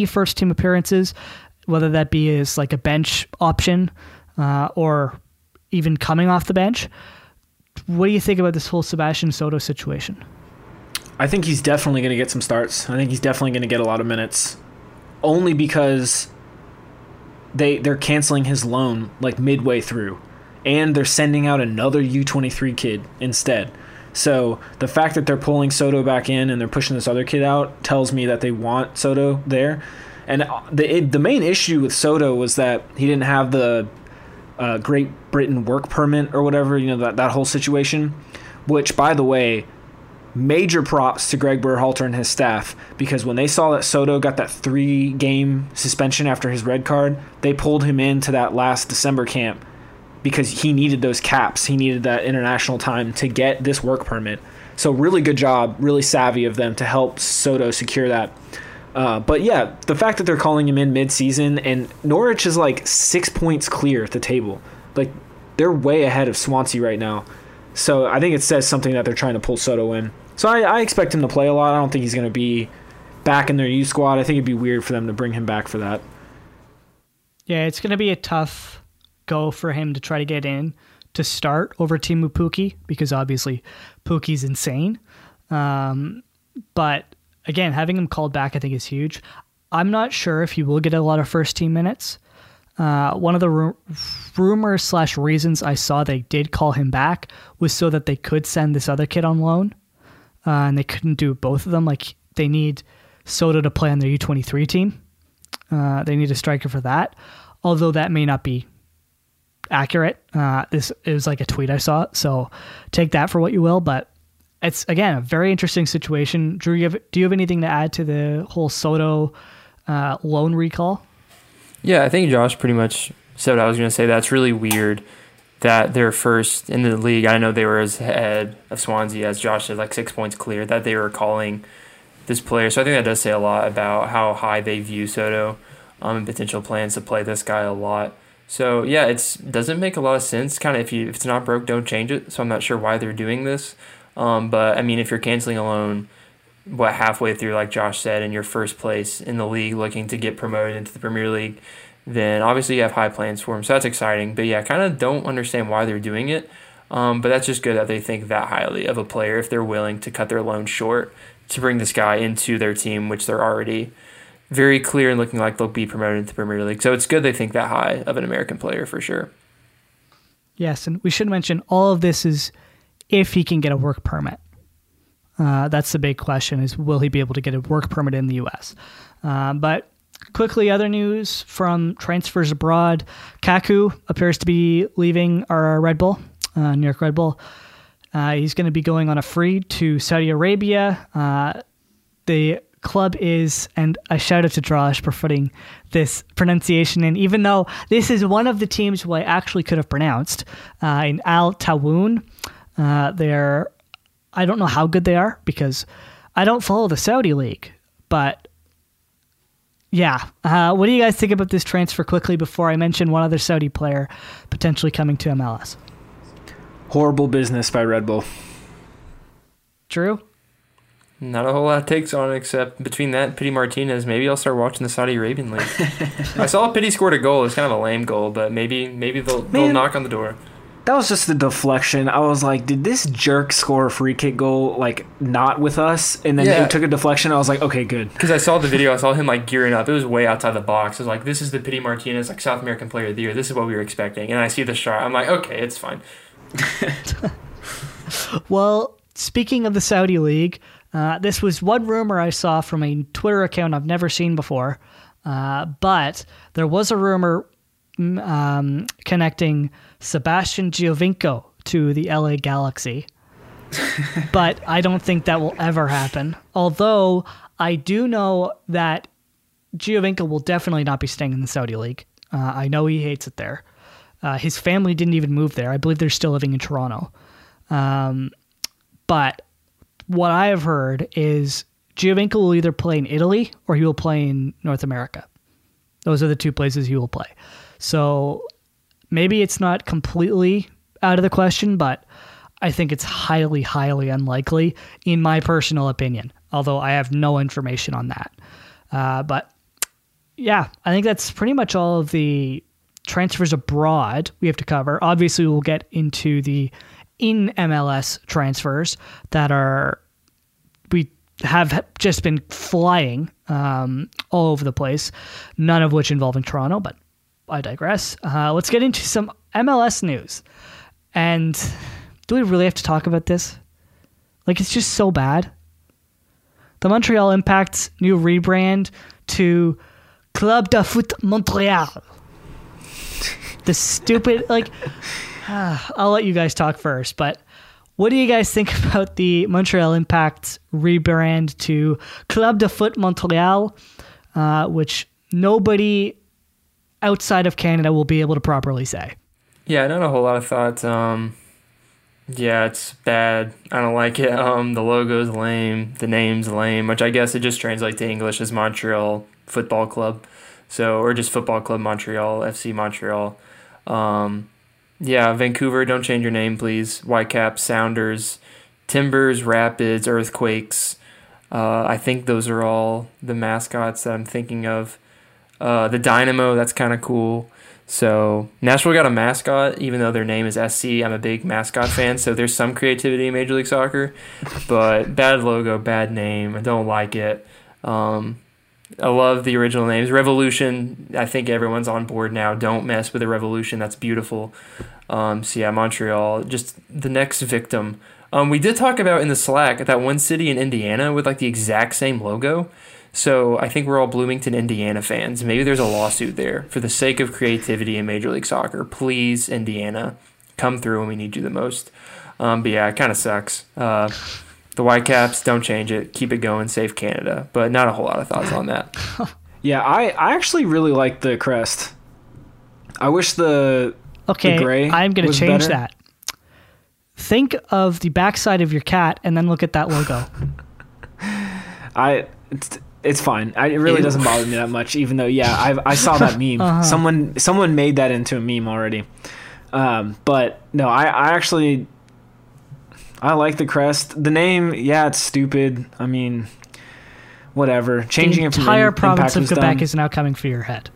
first team appearances, whether that be as like a bench option or even coming off the bench? What do you think about this whole Sebastian Soto situation? I think he's definitely going to get some starts. I think he's definitely going to get a lot of minutes, only because they're canceling his loan like midway through, and they're sending out another U23 kid instead. So the fact that they're pulling Soto back in and they're pushing this other kid out tells me that they want Soto there. And the main issue with Soto was that he didn't have the Great Britain work permit or whatever, you know, that whole situation, which, by the way, major props to Greg Berhalter and his staff, because when they saw that Soto got that 3-game suspension after his red card, they pulled him into that last December camp because he needed those caps. He needed that international time to get this work permit. So really good job, really savvy of them to help Soto secure that. But yeah, the fact that they're calling him in mid-season, and Norwich is like 6 points clear at the table. Like, they're way ahead of Swansea right now. So I think it says something that they're trying to pull Soto in. So I expect him to play a lot. I don't think he's going to be back in their youth squad. I think it'd be weird for them to bring him back for that. Yeah, it's going to be a tough go for him to try to get in to start over Timu Pukki, because obviously Puki's insane. But again, having him called back, I think, is huge. I'm not sure if he will get a lot of first-team minutes. One of the rumors/reasons I saw they did call him back was so that they could send this other kid on loan, and they couldn't do both of them. Like, they need Soto to play on their U23 team. They need a striker for that, although that may not be accurate. This is like a tweet I saw, so take that for what you will, but it's, again, a very interesting situation. Drew, do you have anything to add to the whole Soto loan recall? Yeah, I think Josh pretty much said what I was going to say. That's really weird that they're first in the league. I know they were as ahead of Swansea, as Josh said, like 6 points clear, that they were calling this player. So I think that does say a lot about how high they view Soto and potential plans to play this guy a lot. So yeah, it doesn't make a lot of sense. Kind of if it's not broke, don't change it. So I'm not sure why they're doing this. But I mean, if you're canceling a loan, what, halfway through, like Josh said, and you're first place in the league, looking to get promoted into the Premier League, then obviously you have high plans for him. So that's exciting. But yeah, I kind of don't understand why they're doing it. But that's just good that they think that highly of a player if they're willing to cut their loan short to bring this guy into their team, which they're already very clear and looking like they'll be promoted into the Premier League. So it's good they think that high of an American player for sure. Yes, and we should mention all of this is if he can get a work permit. That's the big question, is will he be able to get a work permit in the U.S.? But quickly, other news from transfers abroad. Kaku appears to be leaving our Red Bull, New York Red Bull. He's going to be going on a free to Saudi Arabia. The club is, and a shout out to Josh for putting this pronunciation in, even though this is one of the teams who I actually could have pronounced, in Al Taawoun. I don't know how good they are because I don't follow the Saudi league, but yeah. What do you guys think about this transfer quickly before I mention one other Saudi player potentially coming to MLS? Horrible business by Red Bull. Drew? Not a whole lot of takes on it, except between that and Pity Martinez, maybe I'll start watching the Saudi Arabian league. I saw Pity scored a goal. It's kind of a lame goal, but maybe they'll knock on the door. That was just the deflection. I was like, did this jerk score a free kick goal, like, not with us? And then they took a deflection. I was like, okay, good. Because I saw the video. I saw him, like, gearing up. It was way outside the box. I was like, this is the Pity Martinez, like, South American Player of the Year. This is what we were expecting. And I see the shot. I'm like, okay, it's fine. Well, speaking of the Saudi League, this was one rumor I saw from a Twitter account I've never seen before. But there was a rumor connecting Sebastian Giovinco to the LA Galaxy, but I don't think that will ever happen. Although I do know that Giovinco will definitely not be staying in the Saudi League. I know he hates it there. His family didn't even move there. I believe they're still living in Toronto. But what I have heard is Giovinco will either play in Italy or he will play in North America. Those are the two places he will play. So maybe it's not completely out of the question, but I think it's highly, highly unlikely in my personal opinion, although I have no information on that. But yeah, I think that's pretty much all of the transfers abroad we have to cover. Obviously, we'll get into the in-MLS transfers that have just been flying all over the place, none of which involving Toronto, but I digress. Let's get into some MLS news. And do we really have to talk about this? Like, it's just so bad. The Montreal Impact's new rebrand to Club de Foot Montreal. the stupid, like, I'll let you guys talk first, but what do you guys think about the Montreal Impact's rebrand to Club de Foot Montréal, which nobody outside of Canada will be able to properly say? Yeah, not a whole lot of thoughts. Yeah, it's bad. I don't like it. The logo's lame. The name's lame, which I guess it just translates to English as Montreal Football Club. So, or just Football Club Montreal, FC Montreal. Yeah, Vancouver, don't change your name, please. Whitecaps, Sounders, Timbers, Rapids, Earthquakes. I think those are all the mascots that I'm thinking of. The Dynamo, that's kind of cool. So Nashville got a mascot, even though their name is SC. I'm a big mascot fan, so there's some creativity in Major League Soccer. But bad logo, bad name. I don't like it. I love the original names. Revolution, I think everyone's on board now. Don't mess with the Revolution. That's beautiful. So, yeah, Montreal, just the next victim. We did talk about in the Slack that one city in Indiana with, like, the exact same logo. So I think we're all Bloomington, Indiana fans. Maybe there's a lawsuit there for the sake of creativity in Major League Soccer. Please, Indiana, come through when we need you the most. But, yeah, it kind of sucks. The Whitecaps, don't change it. Keep it going. Save Canada. But not a whole lot of thoughts on that. Yeah, I actually really like the crest. I wish the gray was better. Okay, I'm going to change that. Think of the backside of your cat and then look at that logo. It's fine. It really doesn't bother me that much, even though, yeah, I saw that meme. Uh-huh. Someone made that into a meme already. But, no, I actually... I like the crest. The name, yeah, it's stupid. I mean, whatever. Changing it from the entire province of Quebec is now coming for your head.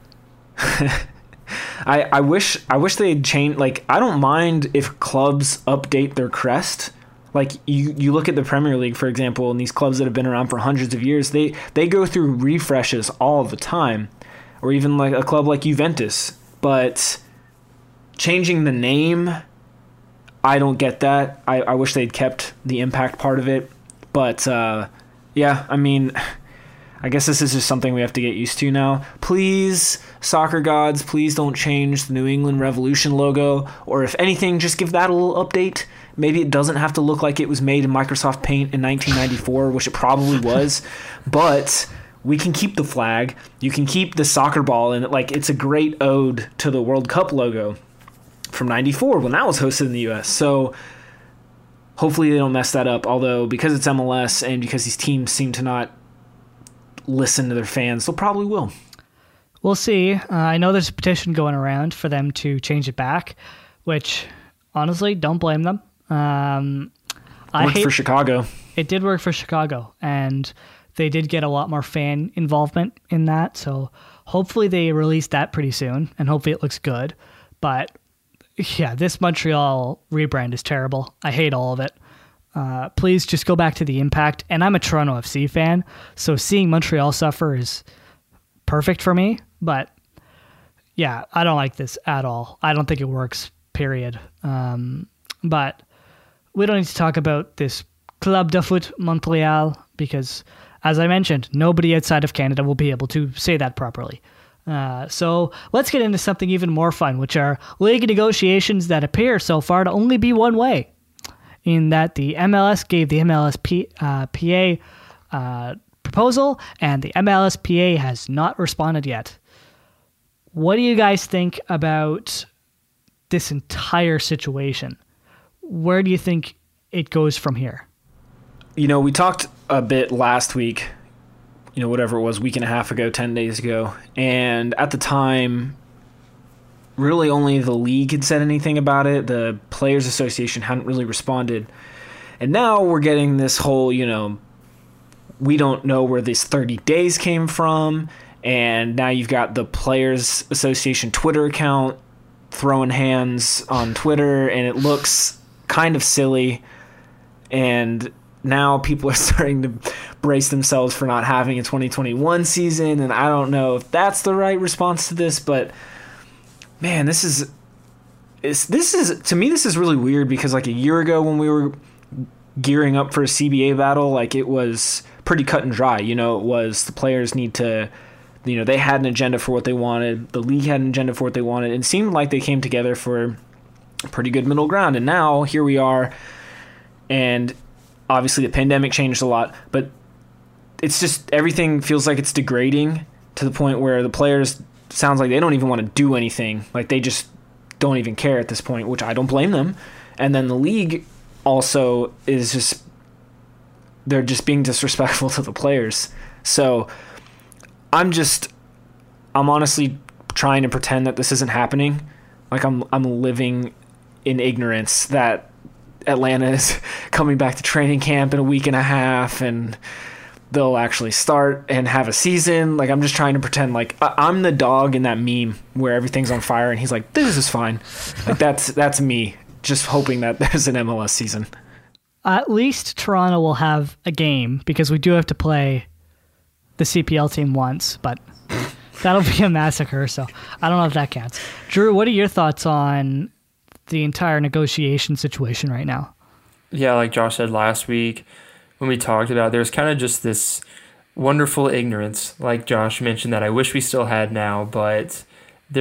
I wish they had changed. Like, I don't mind if clubs update their crest. Like, you look at the Premier League, for example, and these clubs that have been around for hundreds of years, they go through refreshes all the time, or even like a club like Juventus. But changing the name, I don't get that. I wish they'd kept the impact part of it. But, yeah, I mean, I guess this is just something we have to get used to now. Please, soccer gods, please don't change the New England Revolution logo. Or if anything, just give that a little update. Maybe it doesn't have to look like it was made in Microsoft Paint in 1994, which it probably was. But we can keep the flag. You can keep the soccer ball. And, like, it's a great ode to the World Cup logo from 94 when that was hosted in the US. So hopefully they don't mess that up. Although, because it's MLS and because these teams seem to not listen to their fans, they'll probably will. We'll see. I know there's a petition going around for them to change it back, which honestly, don't blame them. Worked for Chicago. It did work for Chicago, and they did get a lot more fan involvement in that. So hopefully they release that pretty soon, and hopefully it looks good. But yeah, this Montreal rebrand is terrible. I hate all of it. Please just go back to the impact. And I'm a Toronto FC fan, so seeing Montreal suffer is perfect for me. But yeah, I don't like this at all. I don't think it works, period. But we don't need to talk about this Club de Foot Montréal because, as I mentioned, nobody outside of Canada will be able to say that properly. So let's get into something even more fun, which are league negotiations that appear so far to only be one way, in that the MLS gave the MLSPA proposal, and the MLSPA has not responded yet. What do you guys think about this entire situation? Where do you think it goes from here? You know, we talked a bit last week, you know, whatever it was, week and a half ago, 10 days ago. And at the time, really only the league had said anything about it. The Players Association hadn't really responded. And now we're getting this whole, you know, we don't know where these 30 days came from. And now you've got the Players Association Twitter account throwing hands on Twitter, and it looks kind of silly. And now people are starting to brace themselves for not having a 2021 season, and I don't know if that's the right response to this, but man, this is to me, this is really weird, because like a year ago when we were gearing up for a CBA battle, like it was pretty cut and dry. You know, it was the players need to you know, they had an agenda for what they wanted. The league had an agenda for what they wanted. It seemed like they came together for a pretty good middle ground. And now here we are. And obviously the pandemic changed a lot, but it's just everything feels like it's degrading to the point where the players sounds like they don't even want to do anything. Like they just don't even care at this point, which I don't blame them. And then the league also is just, they're just being disrespectful to the players. So I'm honestly trying to pretend that this isn't happening. Like I'm living in ignorance that Atlanta is coming back to training camp in a week and a half and they'll actually start and have a season. Like I'm just trying to pretend like I'm the dog in that meme where everything's on fire and he's like, this is fine. Like that's me just hoping that there's an MLS season. At least Toronto will have a game because we do have to play the CPL team once, but that'll be a massacre. So I don't know if that counts. Drew, what are your thoughts on the entire negotiation situation right now? Yeah, like Josh said last week when we talked about, there's kind of just this wonderful ignorance, like Josh mentioned, that I wish we still had now, but we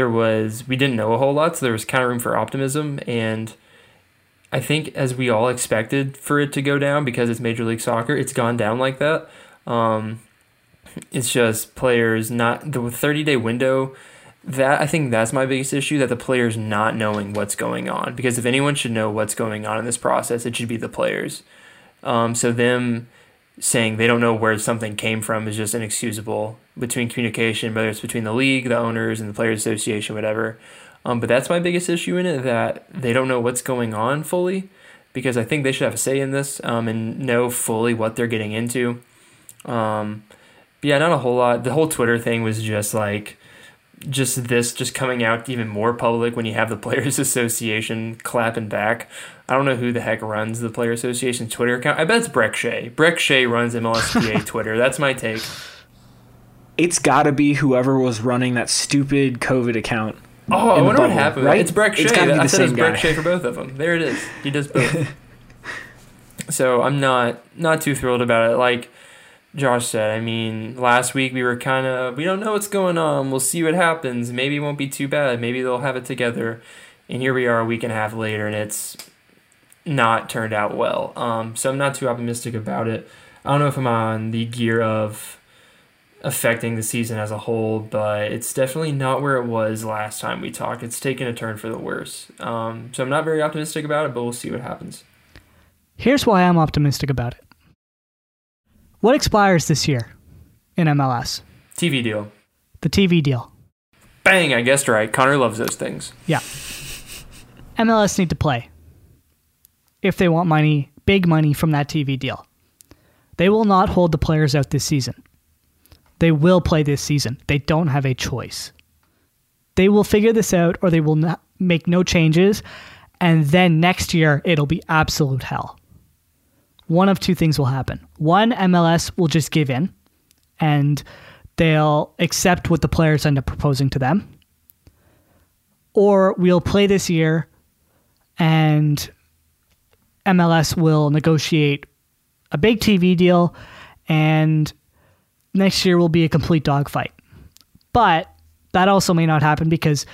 didn't know a whole lot, so there was kind of room for optimism. And I think as we all expected for it to go down because it's Major League Soccer, it's gone down like that. It's just players not... The 30-day window, that I think that's my biggest issue, that the players not knowing what's going on. Because if anyone should know what's going on in this process, it should be the players. So them saying they don't know where something came from is just inexcusable between communication, whether it's between the league, the owners, and the Players Association, whatever. But that's my biggest issue in it, that they don't know what's going on fully, because I think they should have a say in this and know fully what they're getting into. But yeah, not a whole lot. The whole Twitter thing was just coming out even more public when you have the Players Association clapping back. I don't know who the heck runs the Players Association Twitter account. I bet it's Breck Shea. Breck Shea runs MLSPA Twitter. That's my take. It's got to be whoever was running that stupid COVID account. Oh, I wonder what happened. Right? It's Breck Shea. I said it's Breck Shea for both of them. There it is. He does both. So I'm not too thrilled about it. Like Josh said, I mean, last week we were kind of, we don't know what's going on. We'll see what happens. Maybe it won't be too bad. Maybe they'll have it together. And here we are a week and a half later, and it's not turned out well. So I'm not too optimistic about it. I don't know if I'm on the gear of affecting the season as a whole, but it's definitely not where it was last time we talked. It's taken a turn for the worse. So I'm not very optimistic about it, but we'll see what happens. Here's why I'm optimistic about it. What expires this year in MLS? TV deal. The TV deal. Bang, I guessed right. Connor loves those things. Yeah. MLS need to play if they want money, big money from that TV deal. They will not hold the players out this season. They will play this season. They don't have a choice. They will figure this out or they will not make no changes. And then next year, it'll be absolute hell. One of two things will happen. One, MLS will just give in and they'll accept what the players end up proposing to them. Or we'll play this year and MLS will negotiate a big TV deal and next year will be a complete dogfight. But that also may not happen because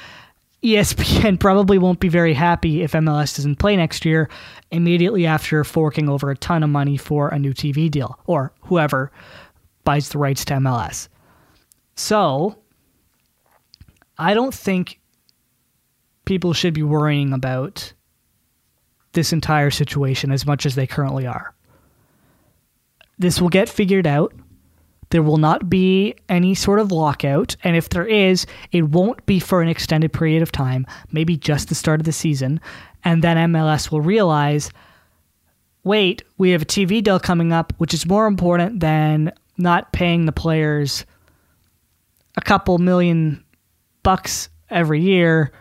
ESPN probably won't be very happy if MLS doesn't play next year immediately after forking over a ton of money for a new TV deal or whoever buys the rights to MLS. So I don't think people should be worrying about this entire situation as much as they currently are. This will get figured out. There will not be any sort of lockout, and if there is, it won't be for an extended period of time, maybe just the start of the season, and then MLS will realize, wait, we have a TV deal coming up, which is more important than not paying the players a couple million bucks every year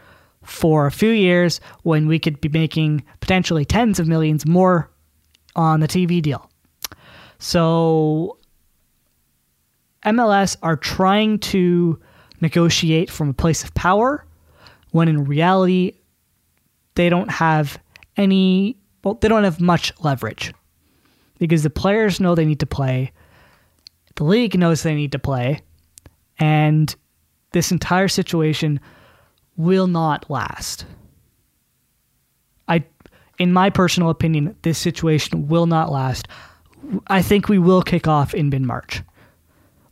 for a few years when we could be making potentially tens of millions more on the TV deal. So MLS are trying to negotiate from a place of power when in reality they don't have they don't have much leverage because the players know they need to play, the league knows they need to play, And this entire situation will not last. In my personal opinion, this situation will not last. I think we will kick off in mid-March.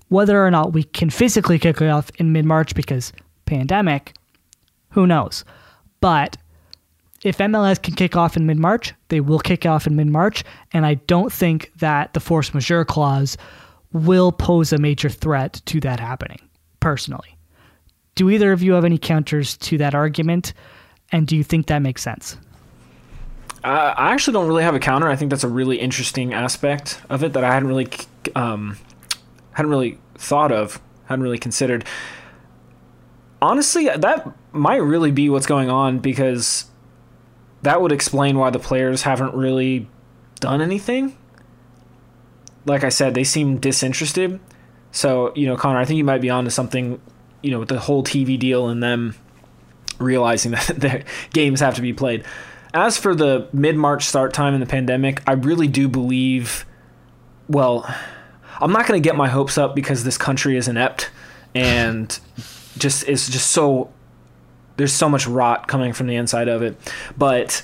Whether or not we can physically kick off in mid-March because pandemic, who knows? But if MLS can kick off in mid-March, they will kick off in mid-March, and I don't think that the force majeure clause will pose a major threat to that happening, personally. Do either of you have any counters to that argument, and do you think that makes sense? I actually don't really have a counter. I think that's a really interesting aspect of it that I hadn't really thought of, hadn't really considered. Honestly, that might really be what's going on, because that would explain why the players haven't really done anything. Like I said, they seem disinterested. So, Connor, I think you might be onto something, with the whole TV deal and them realizing that their games have to be played. As for the mid-March start time in the pandemic, I really do believe, well, I'm not going to get my hopes up because this country is inept and there's so much rot coming from the inside of it. But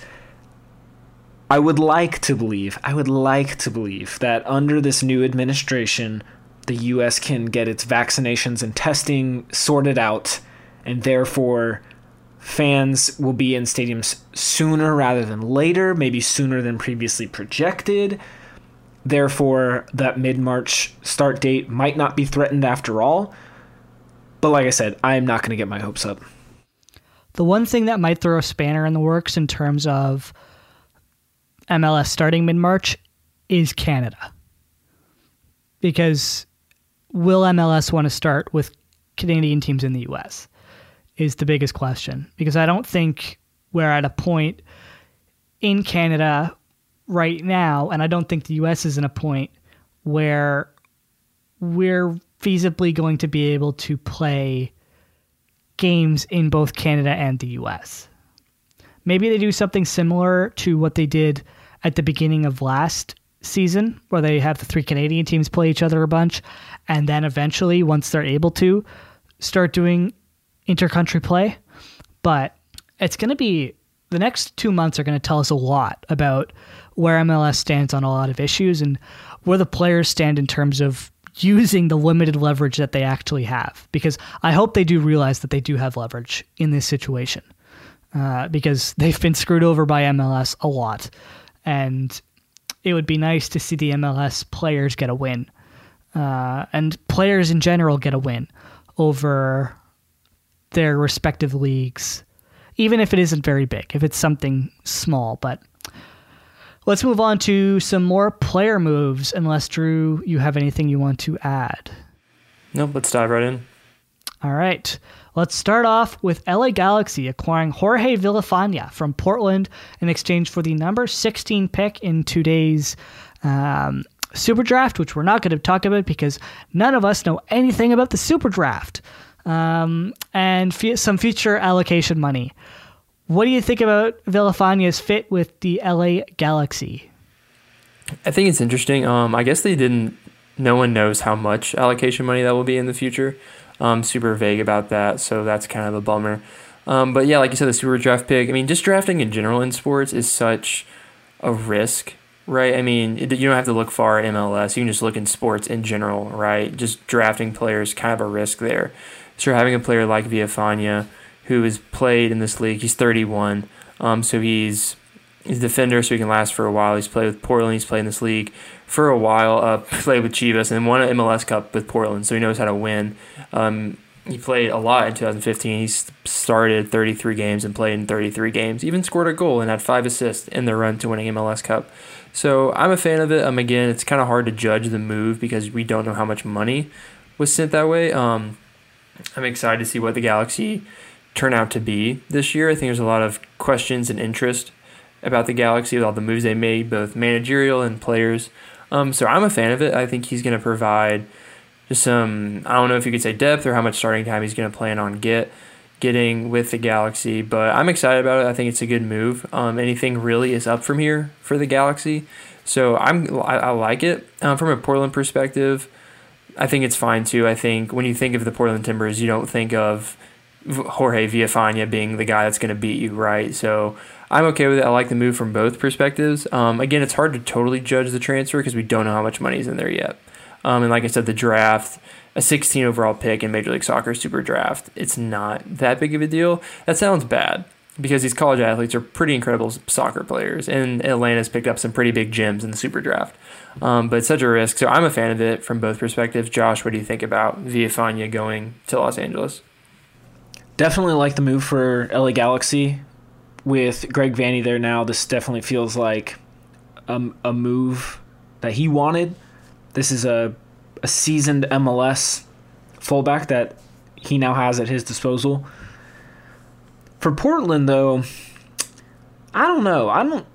I would like to believe that under this new administration, the U.S. can get its vaccinations and testing sorted out, and therefore fans will be in stadiums sooner rather than later, maybe sooner than previously projected. Therefore, that mid-March start date might not be threatened after all. But like I said, I'm not going to get my hopes up. The one thing that might throw a spanner in the works in terms of MLS starting mid-March is Canada. Because will MLS want to start with Canadian teams in the U.S.? Is the biggest question, because I don't think we're at a point in Canada right now, and I don't think the U.S. is in a point where we're feasibly going to be able to play games in both Canada and the U.S. Maybe they do something similar to what they did at the beginning of last season, where they have the three Canadian teams play each other a bunch, and then eventually, once they're able to, start doing inter-country play. But it's going to be, the next 2 months are going to tell us a lot about where MLS stands on a lot of issues and where the players stand in terms of using the limited leverage that they actually have, because I hope they do realize that they do have leverage in this situation, because they've been screwed over by MLS a lot, and it would be nice to see the MLS players get a win, and players in general get a win over their respective leagues, even if it isn't very big, if it's something small. But let's move on to some more player moves, unless, Drew, you have anything you want to add. No, let's dive right in. All right. Let's start off with LA Galaxy acquiring Jorge Villafania from Portland in exchange for the number 16 pick in today's Super Draft, which we're not going to talk about because none of us know anything about the Super Draft. And some future allocation money. What do you think about Villafania's fit with the LA Galaxy? I think it's interesting. I guess no one knows how much allocation money that will be in the future. Super vague about that, so that's kind of a bummer. But yeah, like you said, the Super Draft pick, I mean, just drafting in general in sports is such a risk, right? I mean, you don't have to look far at MLS. You can just look in sports in general, right? Just drafting players, kind of a risk there. Sure, having a player like Villafania, who has played in this league, he's 31, so he's a defender, so he can last for a while. He's played with Portland, he's played in this league for a while, played with Chivas, and won an MLS Cup with Portland, so he knows how to win. He played a lot in 2015. He started 33 games and played in 33 games, even scored a goal and had 5 assists in their run to winning MLS Cup. So I'm a fan of it. Again, it's kind of hard to judge the move because we don't know how much money was sent that way. I'm excited to see what the Galaxy turn out to be this year. I think there's a lot of questions and interest about the Galaxy with all the moves they made, both managerial and players. So I'm a fan of it. I think he's going to provide just some, I don't know if you could say depth or how much starting time he's going to plan on getting with the Galaxy, but I'm excited about it. I think it's a good move. Anything really is up from here for the Galaxy. So I like it. From a Portland perspective, I think it's fine too. I think when you think of the Portland Timbers, you don't think of Jorge Viafania being the guy that's going to beat you, right? So I'm okay with it. I like the move from both perspectives. Again, it's hard to totally judge the transfer because we don't know how much money's in there yet. And like I said, the draft, a 16 overall pick in Major League Soccer Super Draft, it's not that big of a deal. That sounds bad because these college athletes are pretty incredible soccer players, and Atlanta's picked up some pretty big gems in the Super Draft. But it's such a risk. So I'm a fan of it from both perspectives. Josh, what do you think about Viafania going to Los Angeles? Definitely like the move for LA Galaxy. With Greg Vanney there now, this definitely feels like a move that he wanted. This is a seasoned MLS fullback that he now has at his disposal. For Portland, though, I don't know. I don't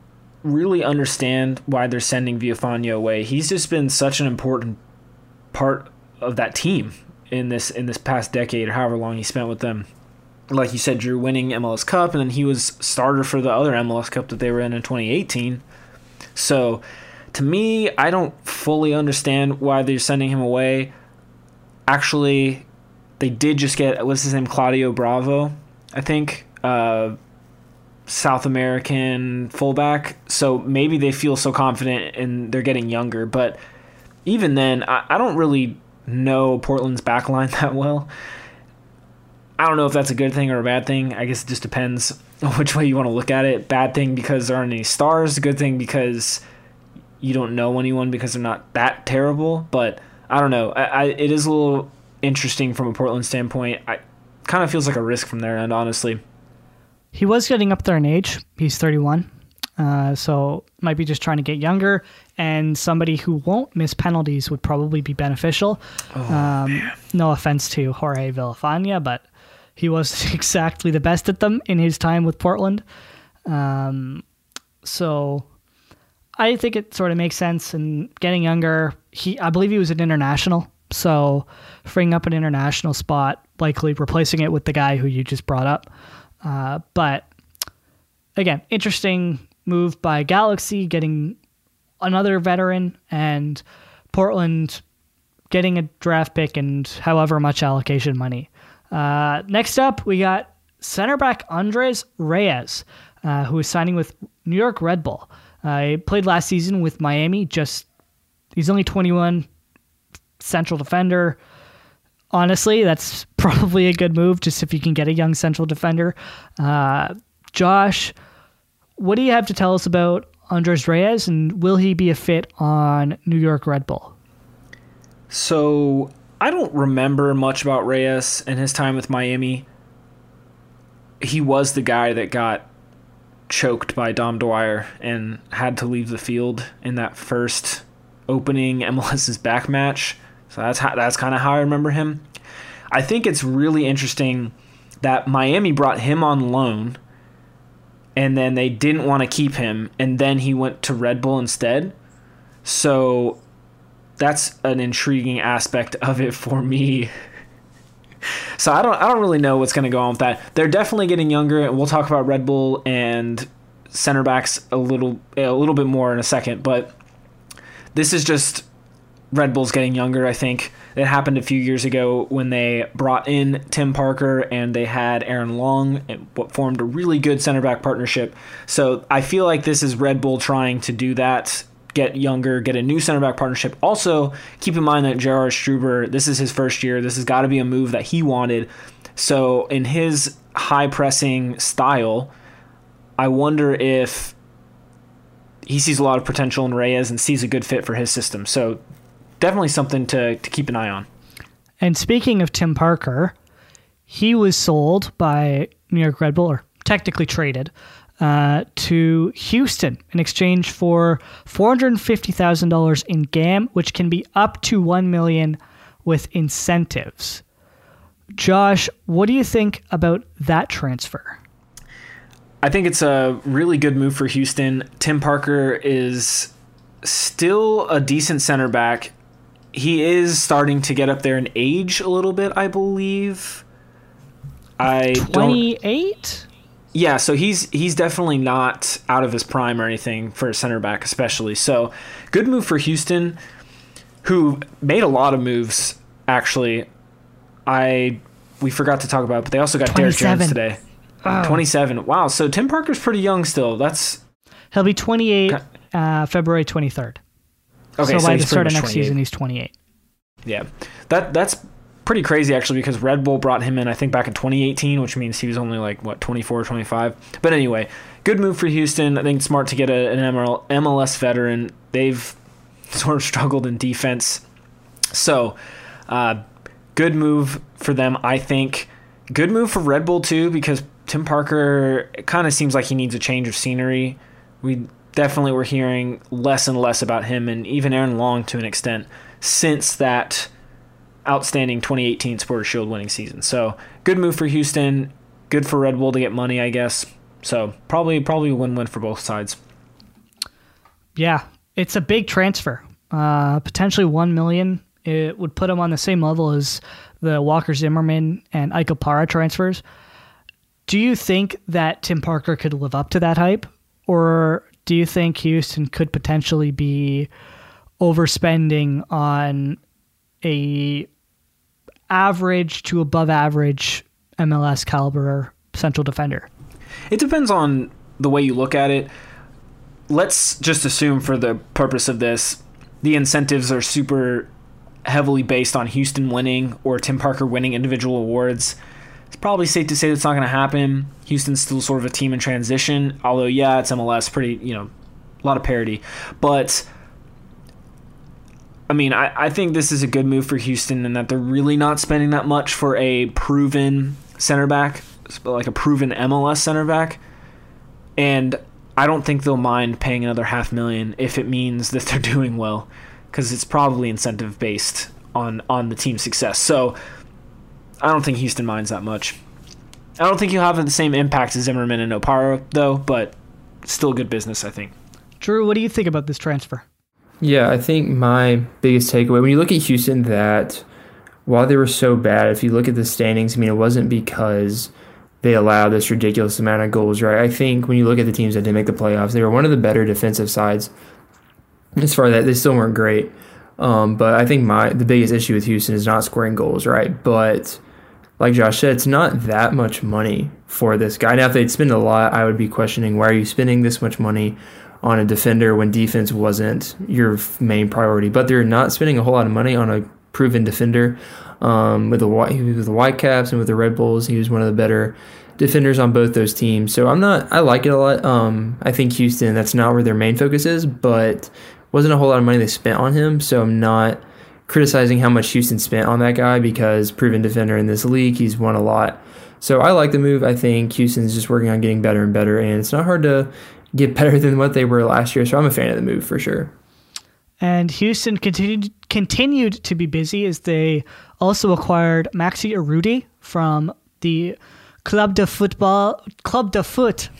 really understand why they're sending Viafania away. He's just been such an important part of that team in this past decade, or however long he spent with them. Like you said, Drew, winning MLS Cup, and then he was starter for the other MLS Cup that they were in 2018. So, to me, I don't fully understand why they're sending him away. Actually, they did just get, what's his name, Claudio Bravo, I think, South American fullback. So maybe they feel so confident and they're getting younger. But even then, I don't really know Portland's backline that well. I don't know if that's a good thing or a bad thing. I guess it just depends on which way you want to look at it. Bad thing because there aren't any stars. Good thing because you don't know anyone because they're not that terrible. But I don't know. It is a little interesting from a Portland standpoint. It kind of feels like a risk from their end, honestly. He was getting up there in age. He's 31. So might be just trying to get younger. And somebody who won't miss penalties would probably be beneficial. No offense to Jorge Viafania, but he was exactly the best at them in his time with Portland. So I think it sort of makes sense. And getting younger, I believe he was an international. So freeing up an international spot, likely replacing it with the guy who you just brought up. But again, interesting move by Galaxy, getting another veteran, and Portland getting a draft pick and however much allocation money. Next up, we got center back Andres Reyes, who is signing with New York Red Bull. He played last season with Miami. He's only 21, central defender. Honestly, that's probably a good move, just if you can get a young central defender. Josh, what do you have to tell us about Andres Reyes, and will he be a fit on New York Red Bull? So I don't remember much about Reyes and his time with Miami. He was the guy that got choked by Dom Dwyer and had to leave the field in that first opening MLS's back match. So that's kind of how I remember him. I think it's really interesting that Miami brought him on loan, and then they didn't want to keep him, and then he went to Red Bull instead. So that's an intriguing aspect of it for me. So I don't really know what's going to go on with that. They're definitely getting younger, and we'll talk about Red Bull and center backs a little bit more in a second. But this is just Red Bull's getting younger, I think. It happened a few years ago when they brought in Tim Parker and they had Aaron Long, and what formed a really good center back partnership. So I feel like this is Red Bull trying to do that. Get younger, get a new center back partnership. Also, keep in mind that J.R. Struber, this is his first year. This has got to be a move that he wanted. So in his high pressing style, I wonder if he sees a lot of potential in Reyes and sees a good fit for his system. So definitely something to keep an eye on. And speaking of Tim Parker, he was sold by New York Red Bull, or technically traded, to Houston in exchange for $450,000 in GAM, which can be up to $1 million with incentives. Josh, what do you think about that transfer? I think it's a really good move for Houston. Tim Parker is still a decent center back. He is starting to get up there in age a little bit, I believe. 28? Yeah, so he's definitely not out of his prime or anything for a center back especially. So good move for Houston, who made a lot of moves, actually. We forgot to talk about it, but they also got Derrick Jones today. Oh. 27. Wow. So Tim Parker's pretty young still. He'll be 28 February 23rd. Okay, so by the start of next season, he's 28. Yeah. That's pretty crazy, actually, because Red Bull brought him in, I think, back in 2018, which means he was only, 24 or 25. But anyway, good move for Houston. I think it's smart to get an MLS veteran. They've sort of struggled in defense. So good move for them, I think. Good move for Red Bull, too, because Tim Parker kind of seems like he needs a change of scenery. Definitely we're hearing less and less about him, and even Aaron Long to an extent, since that outstanding 2018 Supporters Shield winning season. So good move for Houston, good for Red Bull to get money, I guess. So probably a win-win for both sides. Yeah, it's a big transfer. Potentially $1 million. It would put him on the same level as the Walker Zimmerman and Ike Opara transfers. Do you think that Tim Parker could live up to that hype, or do you think Houston could potentially be overspending on a average to above average MLS caliber central defender? It depends on the way you look at it. Let's just assume, for the purpose of this, the incentives are super heavily based on Houston winning or Tim Parker winning individual awards. It's probably safe to say that's not going to happen. Houston's still sort of a team in transition, although, yeah, it's MLS, pretty, a lot of parity. But, I mean, I think this is a good move for Houston in that they're really not spending that much for a proven center back, like a proven MLS center back. And I don't think they'll mind paying another $500,000 if it means that they're doing well, because it's probably incentive-based on the team's success. So I don't think Houston minds that much. I don't think he'll have the same impact as Zimmerman and Opara, though, but still good business, I think. Drew, what do you think about this transfer? Yeah, I think my biggest takeaway, when you look at Houston, that while they were so bad, if you look at the standings, I mean, it wasn't because they allowed this ridiculous amount of goals, right? I think when you look at the teams that didn't make the playoffs, they were one of the better defensive sides. As far as that, they still weren't great. But I think the biggest issue with Houston is not scoring goals, right? But like Josh said, it's not that much money for this guy. Now, if they'd spend a lot, I would be questioning, why are you spending this much money on a defender when defense wasn't your main priority? But they're not spending a whole lot of money on a proven defender. With the Whitecaps and with the Red Bulls, he was one of the better defenders on both those teams. So I like it a lot. I think Houston, that's not where their main focus is, but wasn't a whole lot of money they spent on him, so I'm not criticizing how much Houston spent on that guy, because proven defender in this league, he's won a lot. So I like the move. I think Houston's just working on getting better and better, and it's not hard to get better than what they were last year, so I'm a fan of the move for sure. And Houston continued to be busy as they also acquired Maxi Arudi from the Club de Foot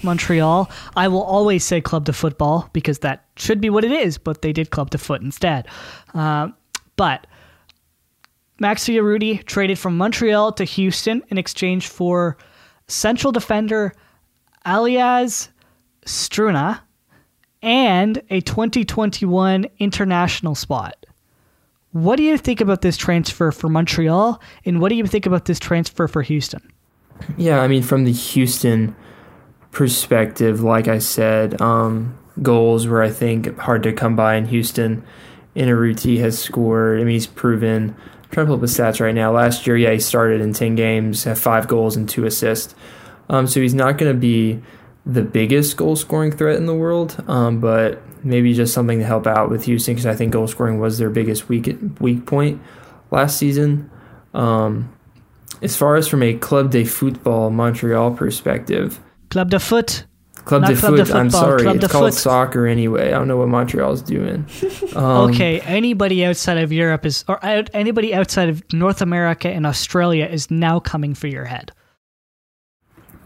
Montreal. I will always say Club de Football because that should be what it is, but they did Club de Foot instead. But Maxi Arudi traded from Montreal to Houston in exchange for central defender Alias Struna and a 2021 international spot. What do you think about this transfer for Montreal, and what do you think about this transfer for Houston? Yeah, I mean, from the Houston perspective, like I said, goals were, I think, hard to come by in Houston. Arruti has scored. I mean, he's proven. I'm trying to pull up his stats right now. Last year, yeah, he started in 10 games, had 5 goals and 2 assists. So he's not going to be the biggest goal-scoring threat in the world, but maybe just something to help out with Houston, because I think goal-scoring was their biggest weak point last season. As far as from a Club de Football Montreal perspective. Club de Foot. I'm sorry. It's called soccer anyway. I don't know what Montreal's doing. Okay, anybody outside of Europe is, or anybody outside of North America and Australia is now coming for your head.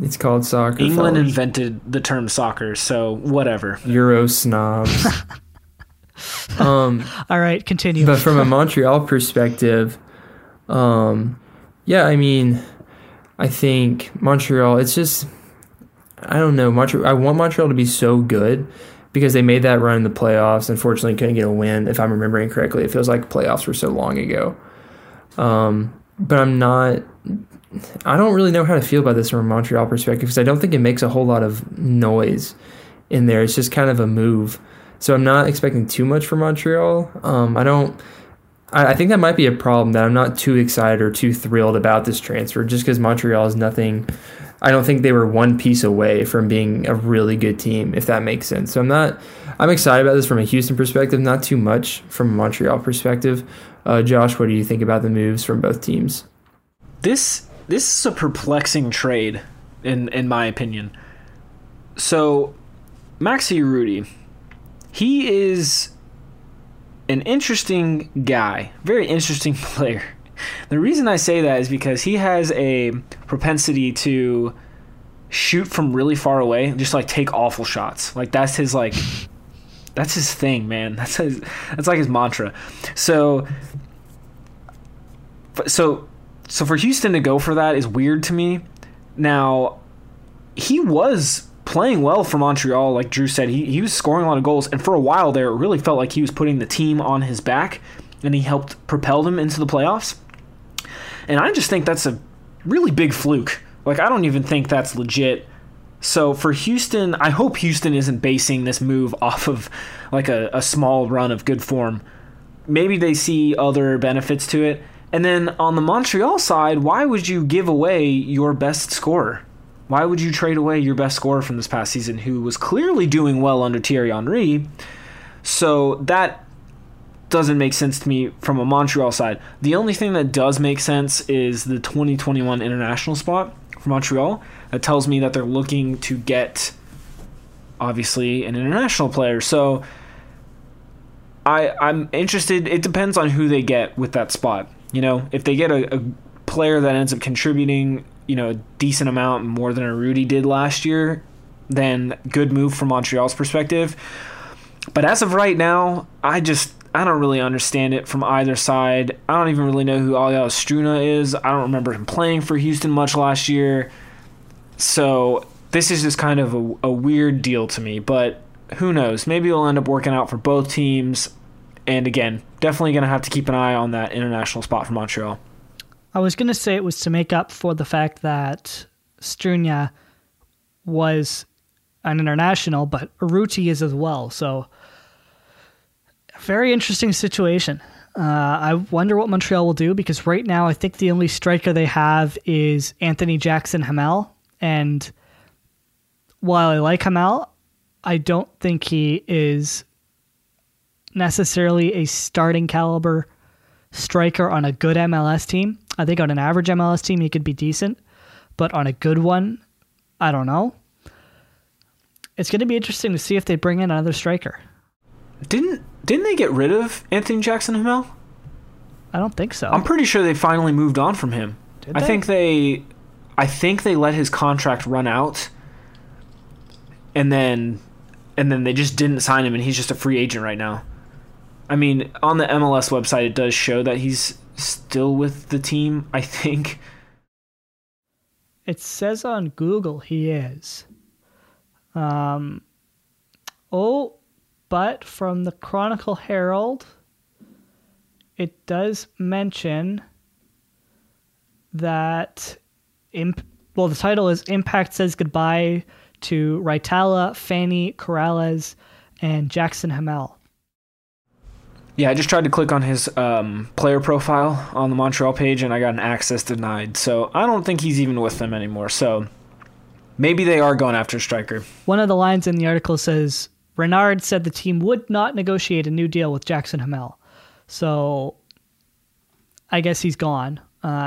It's called soccer. England invented the term soccer, so whatever. Euro snobs. All right, continue. But from a Montreal perspective, yeah, I mean, I think Montreal, it's just, I don't know. I want Montreal to be so good because they made that run in the playoffs. Unfortunately, couldn't get a win, if I'm remembering correctly. It feels like playoffs were so long ago. But I don't really know how to feel about this from a Montreal perspective, because I don't think it makes a whole lot of noise in there. It's just kind of a move. So I'm not expecting too much from Montreal. I think that might be a problem, that I'm not too excited or too thrilled about this transfer, just because Montreal is nothing. I don't think they were one piece away from being a really good team, if that makes sense. So I'm excited about this from a Houston perspective, not too much from a Montreal perspective. Josh, what do you think about the moves from both teams? This is a perplexing trade, in my opinion. So Maxi Rudy, he is an interesting guy, very interesting player. The reason I say that is because he has a propensity to shoot from really far away and just like take awful shots. Like that's his thing, man. That's like his mantra. So for Houston to go for that is weird to me. Now, he was playing well for Montreal, like Drew said. He was scoring a lot of goals, and for a while there, it really felt like he was putting the team on his back, and he helped propel them into the playoffs. And I just think that's a really big fluke. Like, I don't even think that's legit. So for Houston, I hope Houston isn't basing this move off of like a small run of good form. Maybe they see other benefits to it. And then on the Montreal side, why would you give away your best scorer? Why would you trade away your best scorer from this past season, who was clearly doing well under Thierry Henry? So that doesn't make sense to me from a Montreal side. The only thing that does make sense is the 2021 international spot for Montreal. That tells me that they're looking to get, obviously, an international player. So I'm interested. It depends on who they get with that spot. You know, if they get a player that ends up contributing, you know, a decent amount, more than a Rudy did last year, then good move from Montreal's perspective. But as of right now, I don't really understand it from either side. I don't even really know who Aliao Struna is. I don't remember him playing for Houston much last year. So this is just kind of a weird deal to me. But who knows? Maybe it'll end up working out for both teams. And again, definitely going to have to keep an eye on that international spot for Montreal. I was going to say it was to make up for the fact that Struna was an international, but Urruti is as well. So, very interesting situation. I wonder what Montreal will do, because right now I think the only striker they have is Anthony Jackson Hamel. And while I like Hamel, I don't think he is necessarily a starting caliber striker on a good MLS team. I think on an average MLS team, he could be decent, but on a good one, I don't know. It's going to be interesting to see if they bring in another striker. Didn't they get rid of Anthony Jackson Hamel? I don't think so. I'm pretty sure they finally moved on from him. Did they? I think they let his contract run out, and then they just didn't sign him, and he's just a free agent right now. I mean, on the MLS website, it does show that he's still with the team, I think. It says on Google he is. But from the Chronicle Herald, it does mention that the title is Impact Says Goodbye to Raitala, Fanny Corrales, and Jackson Hamel. Yeah, I just tried to click on his player profile on the Montreal page, and I got an access denied. So I don't think he's even with them anymore. So maybe they are going after a striker. One of the lines in the article says, Renard said the team would not negotiate a new deal with Jackson Hamel. So I guess he's gone.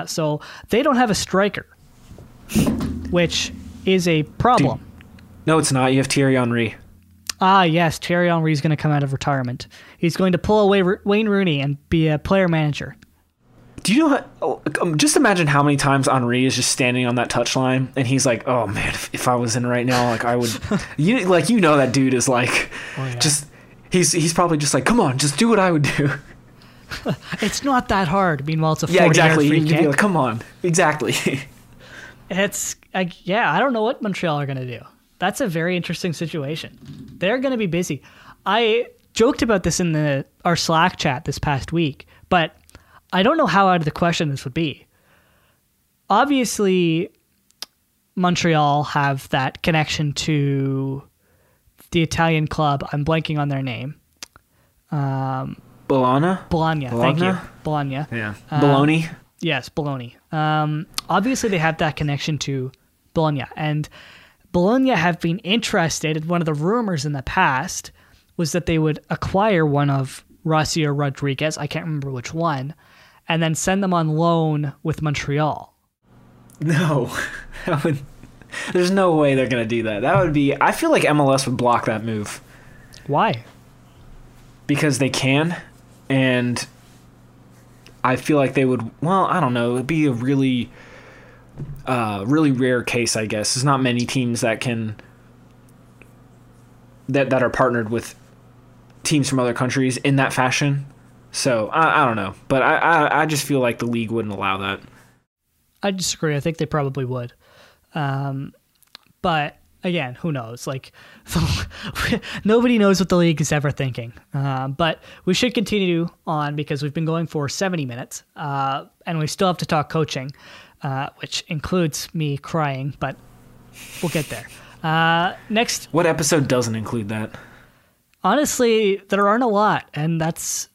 So they don't have a striker, which is a problem. Dude. No, it's not. You have Thierry Henry. Ah, yes, Thierry Henry is going to come out of retirement. He's going to pull away Wayne Rooney and be a player manager. Do you know how, just imagine how many times Henry is just standing on that touchline, and he's like, oh man, if I was in right now, like I would, you know that dude is like, oh, yeah. Just, he's probably just like, come on, just do what I would do. It's not that hard. Meanwhile, it's a 40-yard free kick. Be like, come on, exactly. I don't know what Montreal are going to do. That's a very interesting situation. They're going to be busy. I joked about this in our Slack chat this past week, but I don't know how out of the question this would be. Obviously, Montreal have that connection to the Italian club. I'm blanking on their name. Bologna. Thank you. Bologna. Yeah. Bologna. Yes, Bologna. Obviously, they have that connection to Bologna. And Bologna have been interested. One of the rumors in the past was that they would acquire one of Rossi or Rodriguez. I can't remember which one. And then send them on loan with Montreal. No. There's no way they're going to do that. That would be... I feel like MLS would block that move. Why? Because they can, and I feel like they would... Well, I don't know. It'd be a really, really rare case, I guess. There's not many teams that can... That are partnered with teams from other countries in that fashion. So, I don't know. But I just feel like the league wouldn't allow that. I disagree. I think they probably would. But again, who knows? Like, nobody knows what the league is ever thinking. But we should continue on because we've been going for 70 minutes, and we still have to talk coaching, which includes me crying, but we'll get there. Next. What episode doesn't include that? Honestly, there aren't a lot, and that's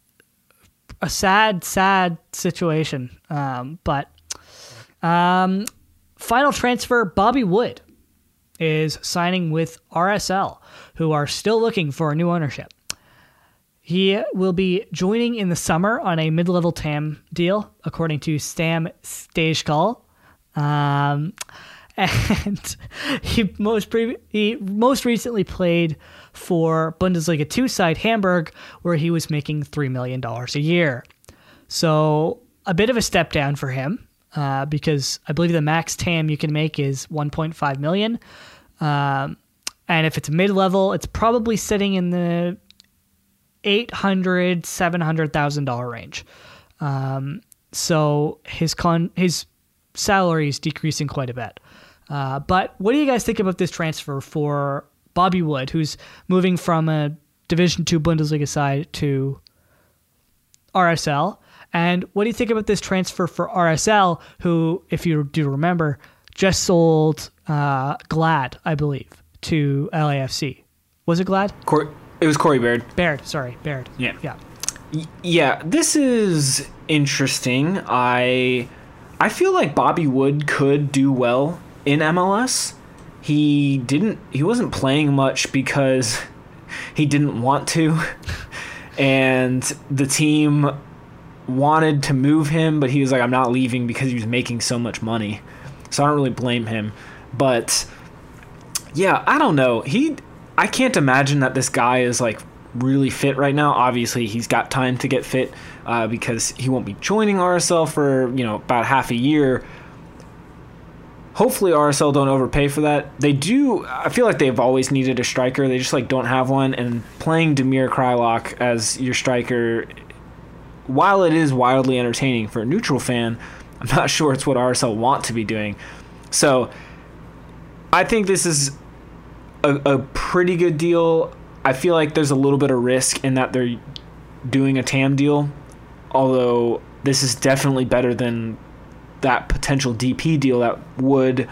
a sad, sad situation. But final transfer, Bobby Wood is signing with RSL, who are still looking for a new ownership. He will be joining in the summer on a mid-level TAM deal, according to Stam Stajkal. And he most recently played for Bundesliga 2 side Hamburg, where he was making $3 million a year. So a bit of a step down for him. Because I believe the max TAM you can make is 1.5 million. And if it's mid-level, it's probably sitting in the $800,000, $700,000 range. So his salary is decreasing quite a bit. But what do you guys think about this transfer for Bobby Wood, who's moving from a Division 2 Bundesliga side to RSL? And what do you think about this transfer for RSL, who, if you do remember, just sold Glad, I believe, to LAFC. Was it Glad? It was Corey Baird. Baird. Yeah, this is interesting. I feel like Bobby Wood could do well in MLS. He wasn't playing much because he didn't want to. And the team... wanted to move him, but he was like, I'm not leaving, because he was making so much money. So I don't really blame him. But yeah, I don't know. I can't imagine that this guy is like really fit right now. Obviously he's got time to get fit because he won't be joining RSL for, about half a year. Hopefully RSL don't overpay for that. They do. I feel like they've always needed a striker. They just don't have one, and playing Demir Krylov as your striker, while it is wildly entertaining for a neutral fan, I'm not sure it's what RSL want to be doing. So I think this is a pretty good deal. I feel like there's a little bit of risk in that they're doing a TAM deal, although this is definitely better than that potential DP deal that Wood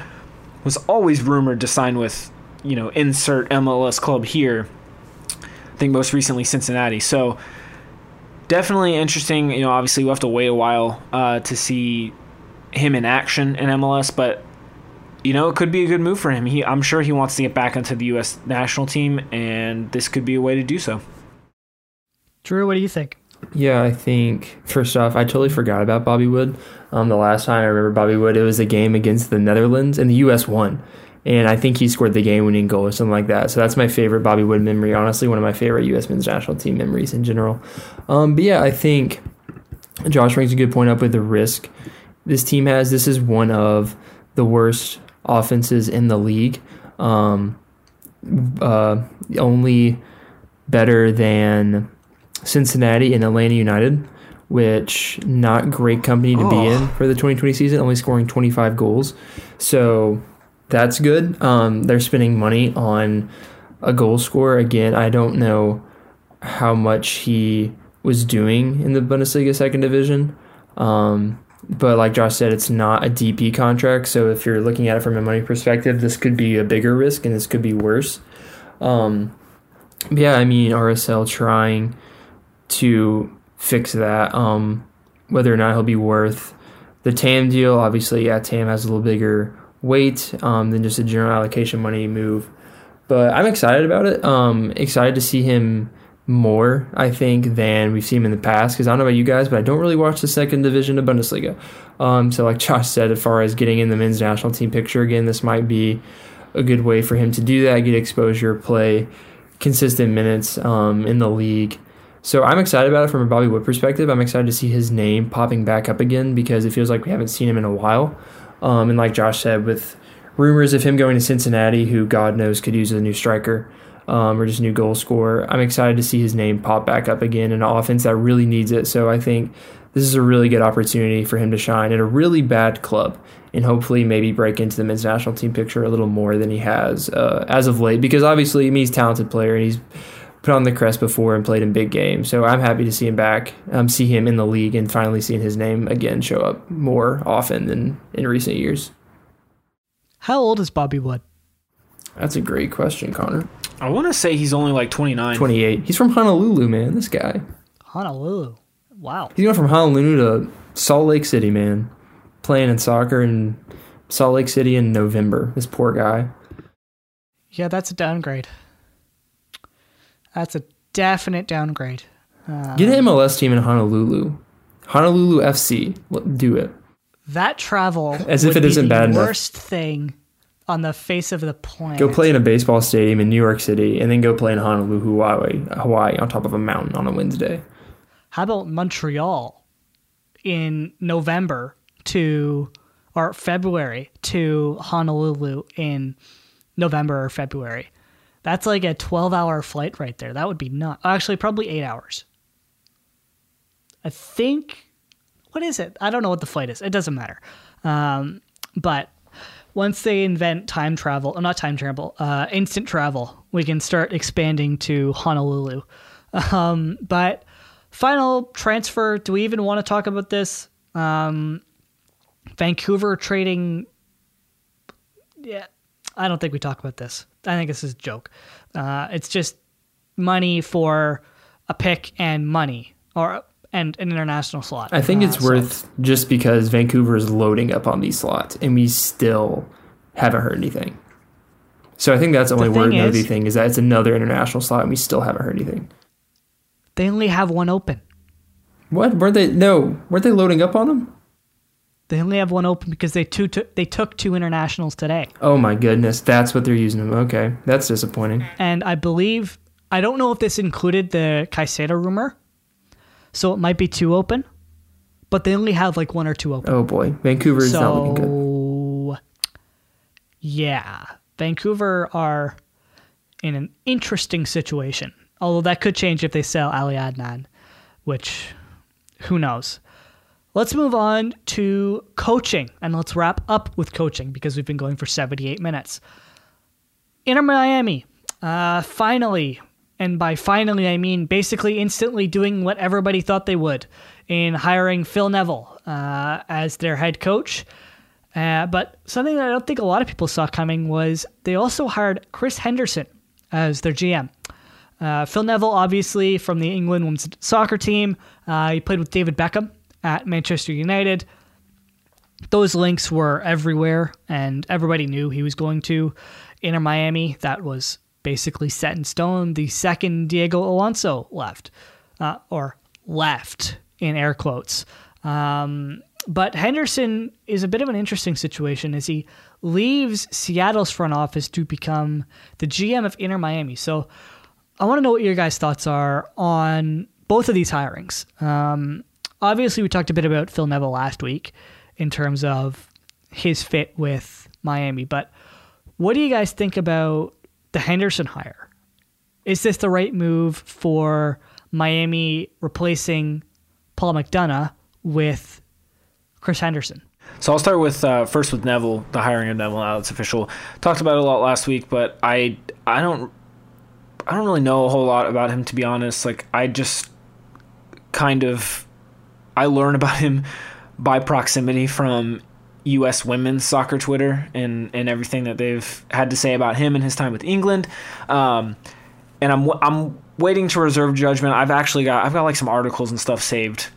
was always rumored to sign with, insert MLS club here. I think most recently Cincinnati. So definitely interesting. Obviously we'll have to wait a while to see him in action in MLS, but it could be a good move for him. I'm sure he wants to get back into the U.S. national team, and this could be a way to do so. Drew, what do you think? Yeah, I think, first off, I totally forgot about Bobby Wood. The last time I remember Bobby Wood, it was a game against the Netherlands, and the U.S. won. And I think he scored the game-winning goal or something like that. So that's my favorite Bobby Wood memory. Honestly, one of my favorite U.S. men's national team memories in general. But yeah, I think Josh brings a good point up with the risk this team has. This is one of the worst offenses in the league. Only better than Cincinnati and Atlanta United, which not great company to be in for the 2020 season, only scoring 25 goals. So... that's good. They're spending money on a goal scorer. Again, I don't know how much he was doing in the Bundesliga second division. But like Josh said, it's not a DP contract. So if you're looking at it from a money perspective, this could be a bigger risk and this could be worse. Yeah, I mean, RSL trying to fix that, whether or not he'll be worth the TAM deal. Obviously, yeah, TAM has a little bigger weight than just a general allocation money move. But I'm excited about it. Excited to see him more, I think, than we've seen him in the past, because I don't know about you guys, but I don't really watch the second division of Bundesliga. So like Josh said, as far as getting in the men's national team picture again, this might be a good way for him to do that, get exposure, play consistent minutes in the league. So I'm excited about it from a Bobby Wood perspective. I'm excited to see his name popping back up again, because it feels like we haven't seen him in a while. And like Josh said, with rumors of him going to Cincinnati, who God knows could use a new striker, or just new goal scorer, I'm excited to see his name pop back up again in an offense that really needs it. So I think this is a really good opportunity for him to shine at a really bad club and hopefully maybe break into the men's national team picture a little more than he has as of late, because obviously, I mean, he's a talented player and he's put on the crest before and played in big games. So I'm happy to see him back, see him in the league, and finally seeing his name again show up more often than in recent years. How old is Bobby Wood? That's a great question, Connor. I want to say he's only like 29. 28. He's from Honolulu, man, this guy. Honolulu. Wow. He's going from Honolulu to Salt Lake City, man. Playing in soccer in Salt Lake City in November. This poor guy. Yeah, that's a downgrade. That's a definite downgrade. Get an MLS team in Honolulu. Honolulu FC. Do it. That travel as if it isn't bad enough. Worst thing on the face of the planet. Go play in a baseball stadium in New York City, and then go play in Honolulu, Hawaii, on top of a mountain on a Wednesday. How about Montreal in November or February to Honolulu in November or February? That's like a 12-hour flight right there. That would be nuts. Actually, probably 8 hours. I think. What is it? I don't know what the flight is. It doesn't matter. But once they invent instant travel, we can start expanding to Honolulu. But final transfer, do we even want to talk about this? Vancouver trading. Yeah, I don't think we talk about this. I think this is a joke. It's just money for a pick and money and an international slot. I think it's worth just because Vancouver is loading up on these slots and we still haven't heard anything. So I think that's the only noisy thing is that it's another international slot and we still haven't heard anything. They only have one open. What? Weren't they loading up on them? They only have one open because they took two internationals today. Oh my goodness. That's what they're using them. Okay. That's disappointing. And I don't know if this included the Caicedo rumor. So it might be two open, but they only have like one or two open. Oh boy. Vancouver is not looking good. Yeah. Vancouver are in an interesting situation. Although that could change if they sell Ali Adnan, which who knows. Let's move on to coaching, and let's wrap up with coaching because we've been going for 78 minutes. Inter Miami, finally. And by finally, I mean basically instantly doing what everybody thought they would in hiring Phil Neville as their head coach. But something that I don't think a lot of people saw coming was they also hired Chris Henderson as their GM. Phil Neville, obviously, from the England women's soccer team. He played with David Beckham at Manchester United. Those links were everywhere, and everybody knew he was going to Inter Miami. That was basically set in stone the second Diego Alonso left in air quotes. But Henderson is a bit of an interesting situation as he leaves Seattle's front office to become the GM of Inter Miami. So I want to know what your guys' thoughts are on both of these hirings. Obviously, we talked a bit about Phil Neville last week in terms of his fit with Miami, but what do you guys think about the Henderson hire? Is this the right move for Miami replacing Paul McDonough with Chris Henderson? So I'll start with first with Neville, the hiring of Neville. Now it's official. Talked about it a lot last week, but I don't really know a whole lot about him, to be honest. Like, I just kind of learn about him by proximity from U.S. women's soccer Twitter and everything that they've had to say about him and his time with England. And I'm waiting to reserve judgment. I've got like some articles and stuff saved,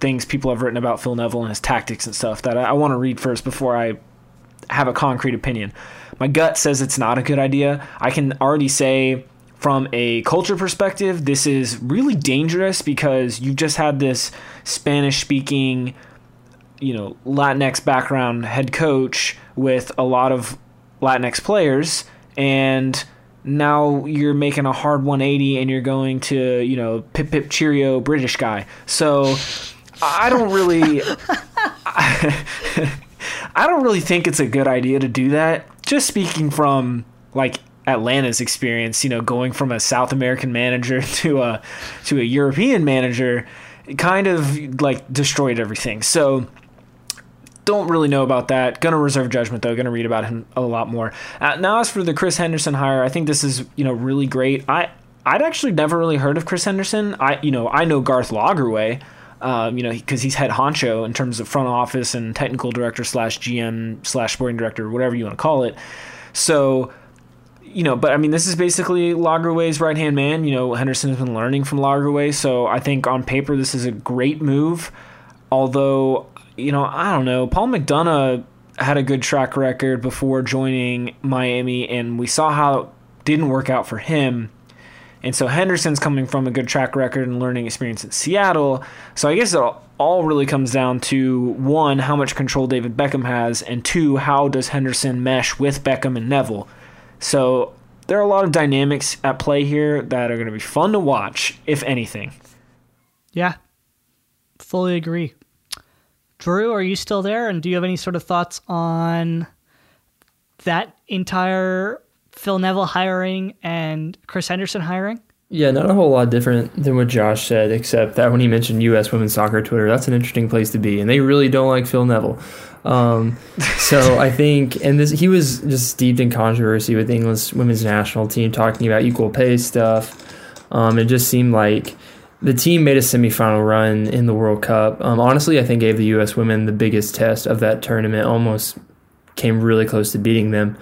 things people have written about Phil Neville and his tactics and stuff that I want to read first before I have a concrete opinion. My gut says it's not a good idea. I can already say from a culture perspective, this is really dangerous because you've just had this Spanish-speaking, Latinx background head coach with a lot of Latinx players, and now you're making a hard 180 and you're going to, pip pip cheerio British guy. So I don't really think it's a good idea to do that. Just speaking from like Atlanta's experience, going from a South American manager to a European manager, it kind of like destroyed everything. So don't really know about that. Going to reserve judgment, though. Going to read about him a lot more. Now, as for the Chris Henderson hire, I think this is, really great. I'd actually never really heard of Chris Henderson. I know Garth Lagerwey, because he's head honcho in terms of front office and technical director / GM / sporting director, whatever you want to call it. So, but I mean, this is basically Lagerwey's right-hand man. Henderson has been learning from Lagerwey. So I think on paper, this is a great move. Although, I don't know. Paul McDonough had a good track record before joining Miami, and we saw how it didn't work out for him. And so Henderson's coming from a good track record and learning experience in Seattle. So I guess it all really comes down to, one, how much control David Beckham has, and two, how does Henderson mesh with Beckham and Neville? So there are a lot of dynamics at play here that are going to be fun to watch, if anything. Yeah, fully agree. Drew, are you still there? And do you have any sort of thoughts on that entire Phil Neville hiring and Chris Henderson hiring? Yeah, not a whole lot different than what Josh said, except that when he mentioned U.S. women's soccer Twitter, that's an interesting place to be. And they really don't like Phil Neville. So I think, he was just steeped in controversy with the English women's national team, talking about equal pay stuff. It just seemed like the team made a semifinal run in the World Cup. Honestly, I think gave the U.S. women the biggest test of that tournament, almost came really close to beating them.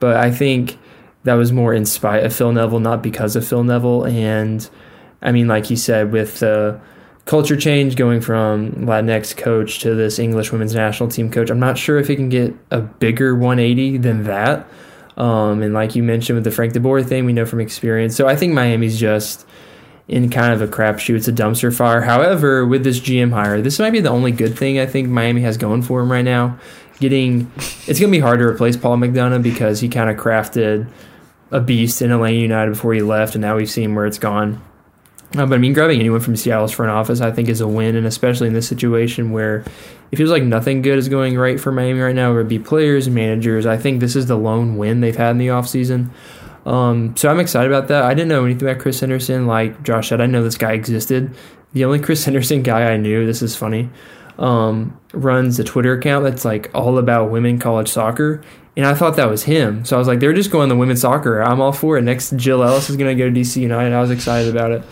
But I think that was more in spite of Phil Neville, not because of Phil Neville. And, I mean, like you said, with the culture change going from Latinx coach to this English women's national team coach, I'm not sure if it can get a bigger 180 than that. And like you mentioned with the Frank de Boer thing, we know from experience. So I think Miami's just in kind of a crapshoot. It's a dumpster fire. However, with this GM hire, this might be the only good thing I think Miami has going for him right now. It's going to be hard to replace Paul McDonough because he kind of crafted a beast in Atlanta United before he left, and now we've seen where it's gone. But, I mean, grabbing anyone from Seattle's front office I think is a win, and especially in this situation where it feels like nothing good is going right for Miami right now, whether it be players and managers. I think this is the lone win they've had in the offseason. So I'm excited about that. I didn't know anything about Chris Henderson. Like Josh said, I know this guy existed. The only Chris Henderson guy I knew, this is funny, runs a Twitter account that's like all about women college soccer. And I thought that was him. So I was like, they're just going the women's soccer. I'm all for it. Next, Jill Ellis is going to go to DC United. I was excited about it.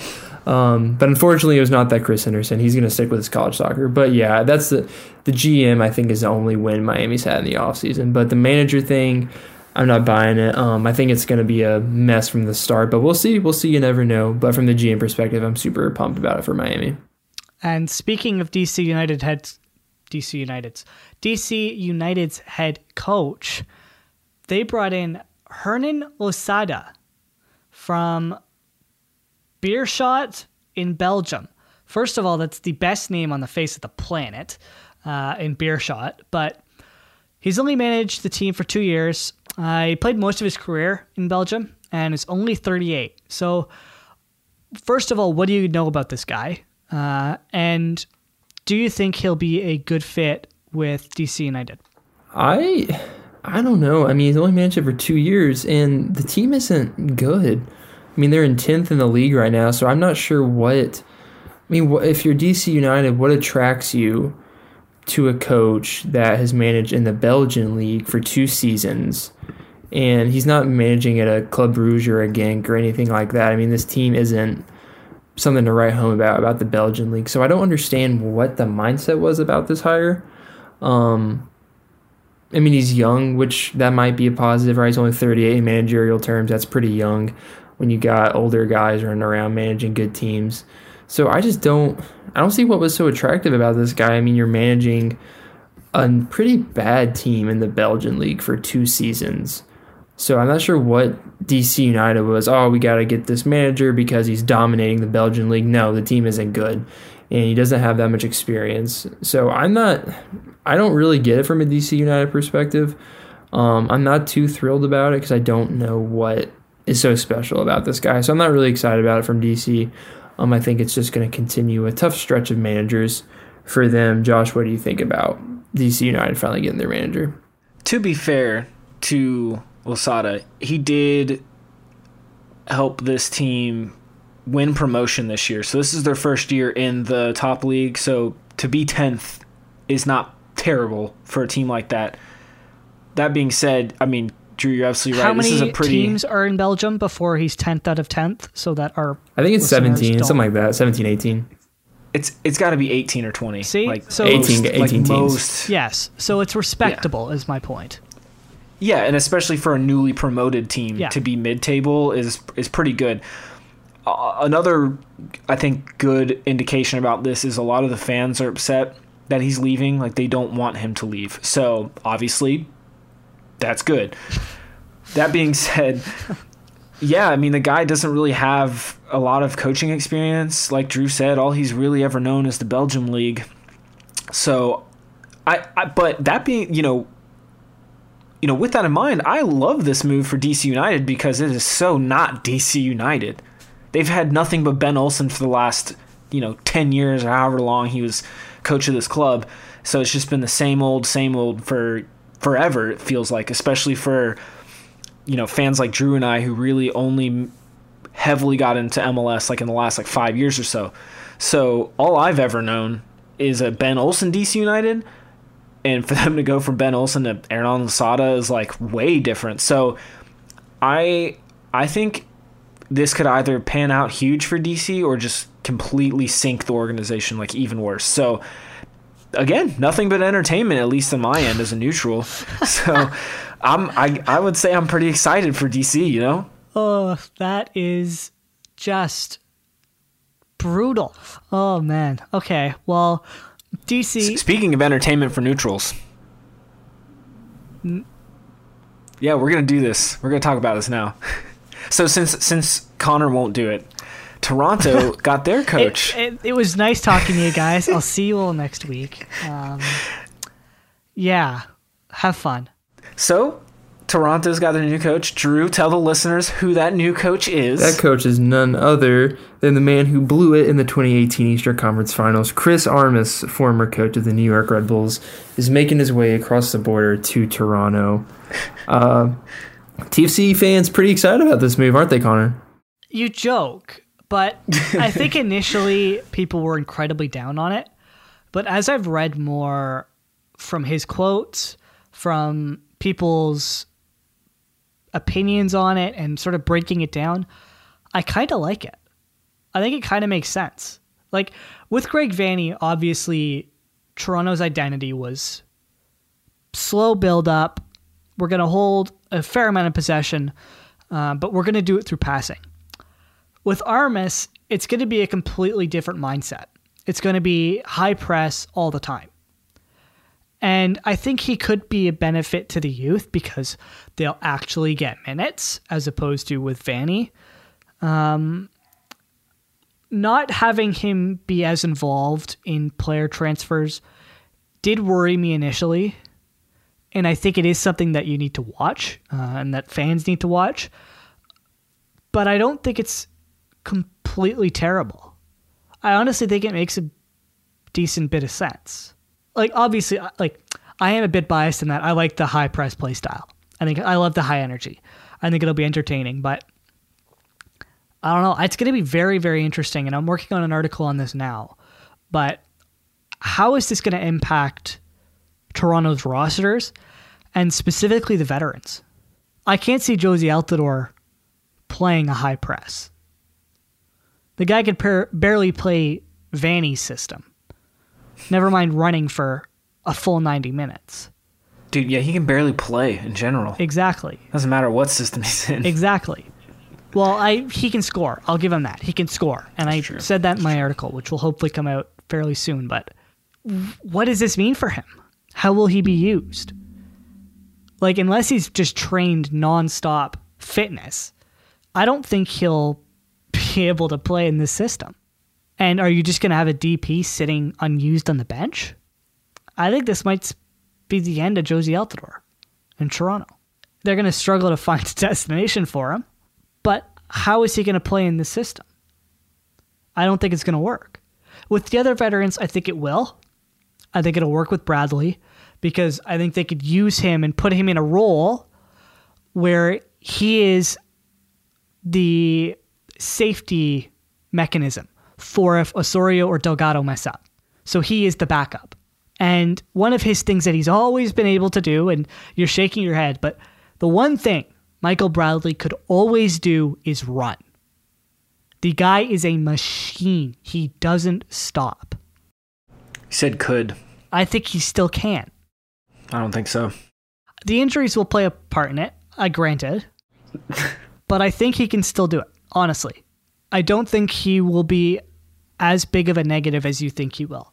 But unfortunately, it was not that Chris Henderson. He's going to stick with his college soccer. But yeah, that's the GM, I think, is the only win Miami's had in the offseason. But the manager thing, I'm not buying it. I think it's going to be a mess from the start, but we'll see. You never know. But from the GM perspective, I'm super pumped about it for Miami. And speaking of DC United's head coach, they brought in Hernan Losada from Beerschot in Belgium. First of all, that's the best name on the face of the planet in Beerschot, but he's only managed the team for 2 years. He played most of his career in Belgium and is only 38. So, first of all, what do you know about this guy? And do you think he'll be a good fit with DC United? I don't know. I mean, he's only managed it for 2 years, and the team isn't good. I mean, they're in 10th in the league right now, so I'm not sure if you're DC United, what attracts you to a coach that has managed in the Belgian league for 2 seasons, and he's not managing at a Club Brugge or a Genk or anything like that. I mean, this team isn't something to write home about the Belgian league. So I don't understand what the mindset was about this hire. I mean, he's young, which that might be a positive, right? He's only 38 in managerial terms. That's pretty young when you got older guys running around managing good teams. So I just don't see what was so attractive about this guy. I mean, you're managing a pretty bad team in the Belgian league for 2 seasons. So I'm not sure what DC United was, oh, we got to get this manager because he's dominating the Belgian league. No, the team isn't good, and he doesn't have that much experience. So I don't really get it from a DC United perspective. I'm not too thrilled about it because I don't know what is so special about this guy. So I'm not really excited about it from DC. I think it's just going to continue a tough stretch of managers for them. Josh, what do you think about DC United finally getting their manager? To be fair to Losada, he did help this team win promotion this year. So this is their first year in the top league. So to be 10th is not terrible for a team like that. That being said, I mean, Drew, you're absolutely right. How many teams are in Belgium before he's 10th out of 10th? So that are, I think it's 17, something like that. 17, 18. It's got to be 18 or 20. See, like so 18 like teams. Most, yes, so it's respectable, is my point. Yeah, and especially for a newly promoted team to be mid-table is pretty good. Another, I think, good indication about this is a lot of the fans are upset that he's leaving. Like, they don't want him to leave. So obviously, that's good. That being said, yeah, I mean, the guy doesn't really have a lot of coaching experience. Like Drew said, all he's really ever known is the Belgium league. So, but that being, you know, with that in mind, I love this move for DC United because it is so not DC United. They've had nothing but Ben Olsen for the last, 10 years or however long he was coach of this club. So it's just been the same old for forever, it feels like, especially for, fans like Drew and I who really only heavily got into MLS like in the last 5 years or so. So all I've ever known is a Ben Olsen DC United. And for them to go from Ben Olsen to Aaron Losada is way different. So I think this could either pan out huge for DC or just completely sink the organization, even worse. So again, nothing but entertainment, at least on my end as a neutral. So I would say I'm pretty excited for DC, Oh, that is just brutal. Oh man. Okay. Well, DC. Speaking of entertainment for neutrals. Yeah, we're going to do this. We're going to talk about this now. So since Connor won't do it, Toronto got their coach. It was nice talking to you guys. I'll see you all next week. Yeah, have fun. So Toronto's got their new coach. Drew, tell the listeners who that new coach is. That coach is none other than the man who blew it in the 2018 Eastern Conference Finals. Chris Armas, former coach of the New York Red Bulls, is making his way across the border to Toronto. TFC fans pretty excited about this move, aren't they, Connor? You joke, but I think initially people were incredibly down on it. But as I've read more from his quotes, from people's opinions on it and sort of breaking it down, I kind of like it. I think it kind of makes sense. With Greg Vanney, obviously Toronto's identity was slow build up. We're going to hold a fair amount of possession, but we're going to do it through passing. With Armas, it's going to be a completely different mindset. It's going to be high press all the time. And I think he could be a benefit to the youth because they'll actually get minutes as opposed to with Vanney. Not having him be as involved in player transfers did worry me initially. And I think it is something that you need to watch and that fans need to watch. But I don't think it's completely terrible. I honestly think it makes a decent bit of sense. Obviously, I am a bit biased in that I like the high press play style. I love the high energy. I think it'll be entertaining, but I don't know. It's going to be very, very interesting, and I'm working on an article on this now. But how is this going to impact Toronto's rosters and specifically the veterans? I can't see Jose Altidore playing a high press. The guy could barely play Vanny's system. Never mind running for a full 90 minutes. Dude, yeah, he can barely play in general. Exactly. Doesn't matter what system he's in. Exactly. Well, he can score. I'll give him that. He can score. And I said that in my article, which will hopefully come out fairly soon. But what does this mean for him? How will he be used? Like, unless he's just trained nonstop fitness, I don't think he'll be able to play in this system. And are you just going to have a DP sitting unused on the bench? I think this might be the end of Jose Altidore in Toronto. They're going to struggle to find a destination for him, but how is he going to play in this system? I don't think it's going to work. With the other veterans, I think it will. I think it'll work with Bradley because I think they could use him and put him in a role where he is the safety mechanism for if Osorio or Delgado mess up. So he is the backup. And one of his things that he's always been able to do, and you're shaking your head, but the one thing Michael Bradley could always do is run. The guy is a machine. He doesn't stop. He said could. I think he still can. I don't think so. The injuries will play a part in it, granted. But I think he can still do it, honestly. I don't think he will be as big of a negative as you think he will.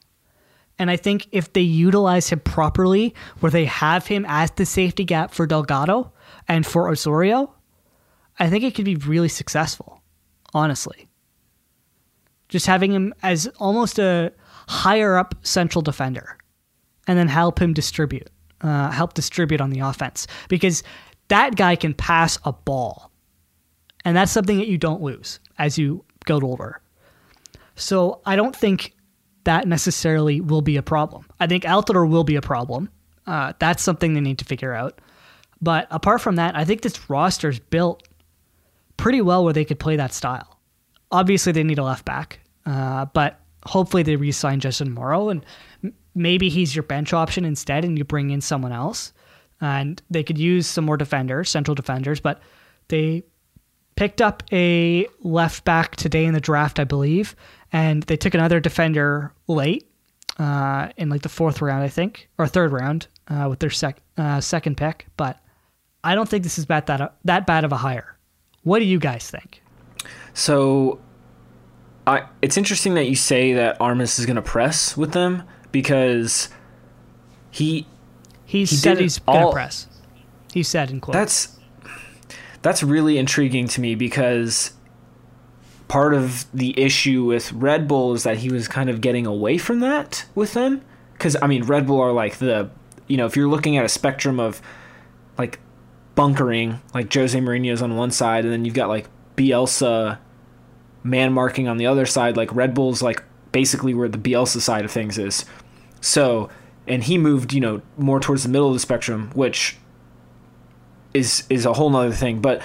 And I think if they utilize him properly, where they have him as the safety gap for Delgado and for Osorio, I think it could be really successful, honestly. Just having him as almost a higher up central defender and then help him distribute, on the offense. Because that guy can pass a ball. And that's something that you don't lose as you go older. So I don't think that necessarily will be a problem. I think Altidore will be a problem. That's something they need to figure out. But apart from that, I think this roster is built pretty well where they could play that style. Obviously, they need a left back, but hopefully they re-sign Justin Morrow, and maybe he's your bench option instead, and you bring in someone else. And they could use some more defenders, central defenders, but they picked up a left back today in the draft, I believe, and they took another defender late in like the fourth round, I think, or third round with their second pick. But I don't think this is that bad of a hire. What do you guys think? So it's interesting that you say that Armas is going to press with them because he said he's going to press. He said in quotes. That's really intriguing to me because part of the issue with Red Bull is that he was kind of getting away from that with them. Because, I mean, Red Bull are like if you're looking at a spectrum of like bunkering, like Jose Mourinho's on one side, and then you've got like Bielsa man marking on the other side, like Red Bull's like basically where the Bielsa side of things is. So, and he moved, more towards the middle of the spectrum, which is a whole nother thing. But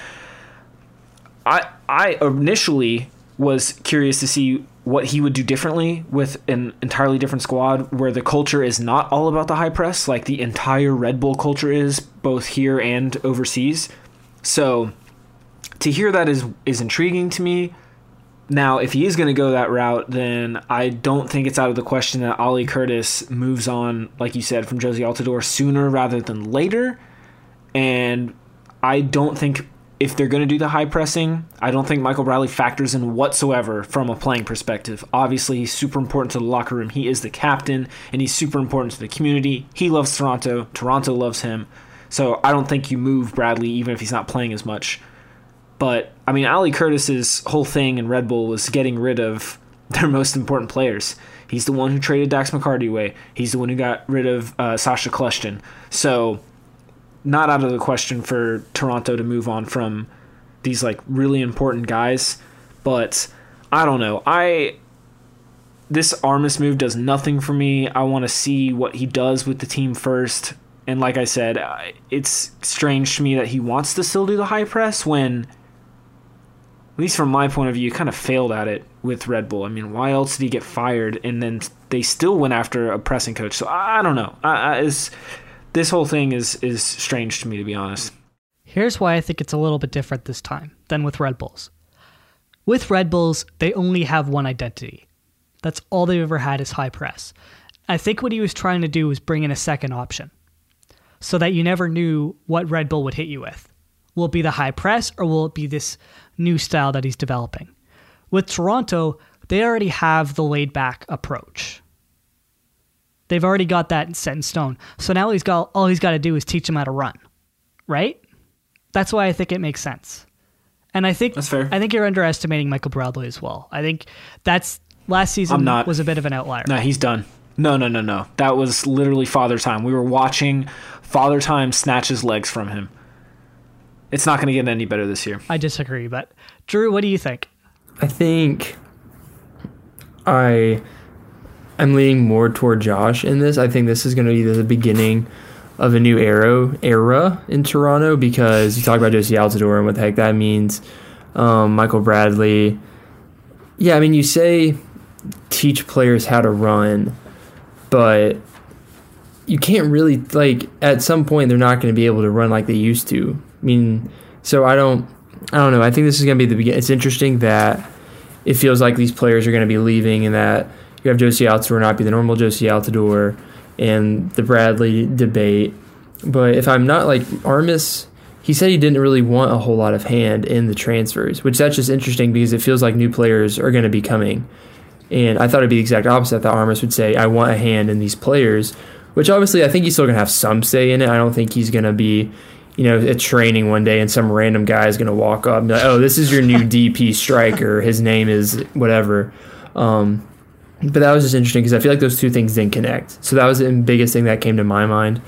I initially was curious to see what he would do differently with an entirely different squad where the culture is not all about the high press, like the entire Red Bull culture is, both here and overseas. So to hear that is intriguing to me. Now, if he is going to go that route, then I don't think it's out of the question that Ollie Curtis moves on, like you said, from Jose Altidore sooner rather than later. And I don't think if they're going to do the high pressing, I don't think Michael Bradley factors in whatsoever from a playing perspective. Obviously, he's super important to the locker room. He is the captain, and he's super important to the community. He loves Toronto. Toronto loves him. So I don't think you move Bradley, even if he's not playing as much. But, I mean, Ali Curtis's whole thing in Red Bull was getting rid of their most important players. He's the one who traded Dax McCarty away. He's the one who got rid of Sasha Kleshton. So not out of the question for Toronto to move on from these like really important guys, but I don't know. This Armas move does nothing for me. I want to see what he does with the team first. And like I said, it's strange to me that he wants to still do the high press when at least from my point of view, kind of failed at it with Red Bull. I mean, why else did he get fired? And then they still went after a pressing coach. So I don't know. This whole thing is strange to me, to be honest. Here's why I think it's a little bit different this time than with Red Bulls. With Red Bulls, they only have one identity. That's all they've ever had is high press. I think what he was trying to do was bring in a second option so that you never knew what Red Bull would hit you with. Will it be the high press, or will it be this new style that he's developing? With Toronto, they already have the laid-back approach. They've already got that set in stone. So now all he's got to do is teach them how to run, right? That's why I think it makes sense. And I think that's fair. I think you're underestimating Michael Bradley as well. I think that's last season was a bit of an outlier. No, he's done. No. That was literally Father Time. We were watching Father Time snatch his legs from him. It's not going to get any better this year. I disagree, but Drew, what do you think? I think I'm leaning more toward Josh in this. I think this is going to be the beginning of a new era in Toronto, because you talk about Josie Altidore and what the heck that means. Michael Bradley. Yeah, I mean, you say teach players how to run, but you can't really, like, at some point they're not going to be able to run like they used to. I mean, so I don't know. I think this is going to be the beginning. It's interesting that it feels like these players are going to be leaving, and that you have Josie Altidore not be the normal Josie Altidore, and the Bradley debate. But if I'm not, like, Armis, he said he didn't really want a whole lot of hand in the transfers, which that's just interesting because it feels like new players are going to be coming. And I thought it'd be the exact opposite. I thought Armis would say, I want a hand in these players, which obviously I think he's still going to have some say in it. I don't think he's going to be, you know, at training one day and some random guy is going to walk up and be like, oh, this is your new DP striker. His name is whatever. But that was just interesting because I feel like those two things didn't connect. So that was the biggest thing that came to my mind.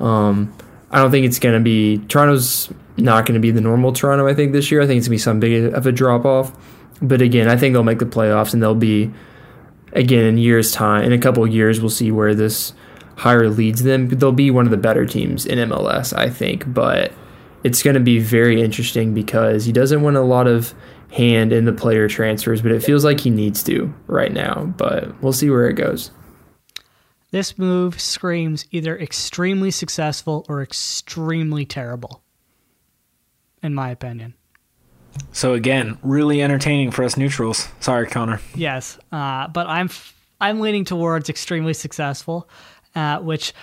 I don't think it's going to be – Toronto's not going to be the normal Toronto, I think, this year. I think it's going to be some big of a drop-off. But, again, I think they'll make the playoffs, and they'll be, again, in years' time. In a couple of years, we'll see where this hire leads them. They'll be one of the better teams in MLS, I think. But it's going to be very interesting because he doesn't want a lot of – hand in the player transfers, but it feels like he needs to right now, but we'll see where it goes. This move screams either extremely successful or extremely terrible, in my opinion. So again, really entertaining for us neutrals. Sorry, Connor. Yes, but I'm leaning towards extremely successful, which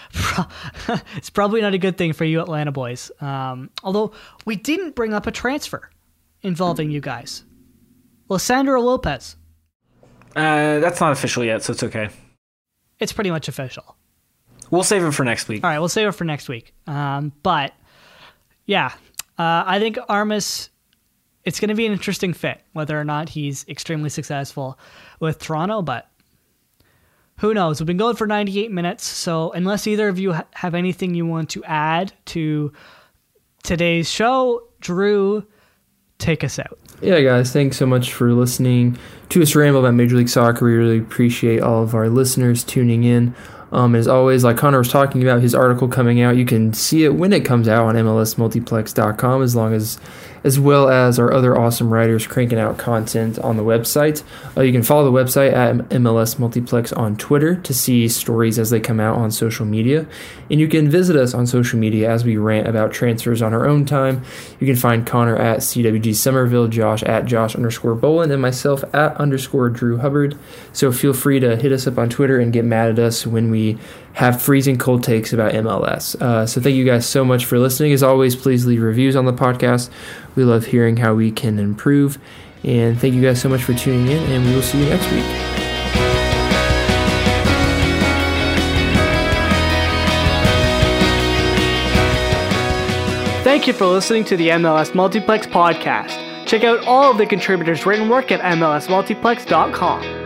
it's probably not a good thing for you Atlanta boys. Although we didn't bring up a transfer involving you guys. Lissandro Lopez. That's not official yet, so it's okay. It's pretty much official. We'll save it for next week. All right, we'll save it for next week. But, yeah, I think Armis, it's going to be an interesting fit, whether or not he's extremely successful with Toronto, but who knows? We've been going for 98 minutes, so unless either of you have anything you want to add to today's show, Drew, take us out. Yeah, guys, thanks so much for listening to us ramble about Major League Soccer. We really appreciate all of our listeners tuning in. As always, like Connor was talking about, his article coming out, you can see it when it comes out on MLSmultiplex.com, as well as our other awesome writers cranking out content on the website. You can follow the website at MLSmultiplex on Twitter to see stories as they come out on social media. And you can visit us on social media as we rant about transfers on our own time. You can find Connor at CWG Somerville, Josh at Josh_Boland, and myself at _Drew Hubbard. So feel free to hit us up on Twitter and get mad at us when we have freezing cold takes about MLS. So thank you guys so much for listening. As always, please leave reviews on the podcast. We love hearing how we can improve. And thank you guys so much for tuning in, and we will see you next week. Thank you for listening to the MLS Multiplex podcast. Check out all of the contributors' written work at MLSmultiplex.com.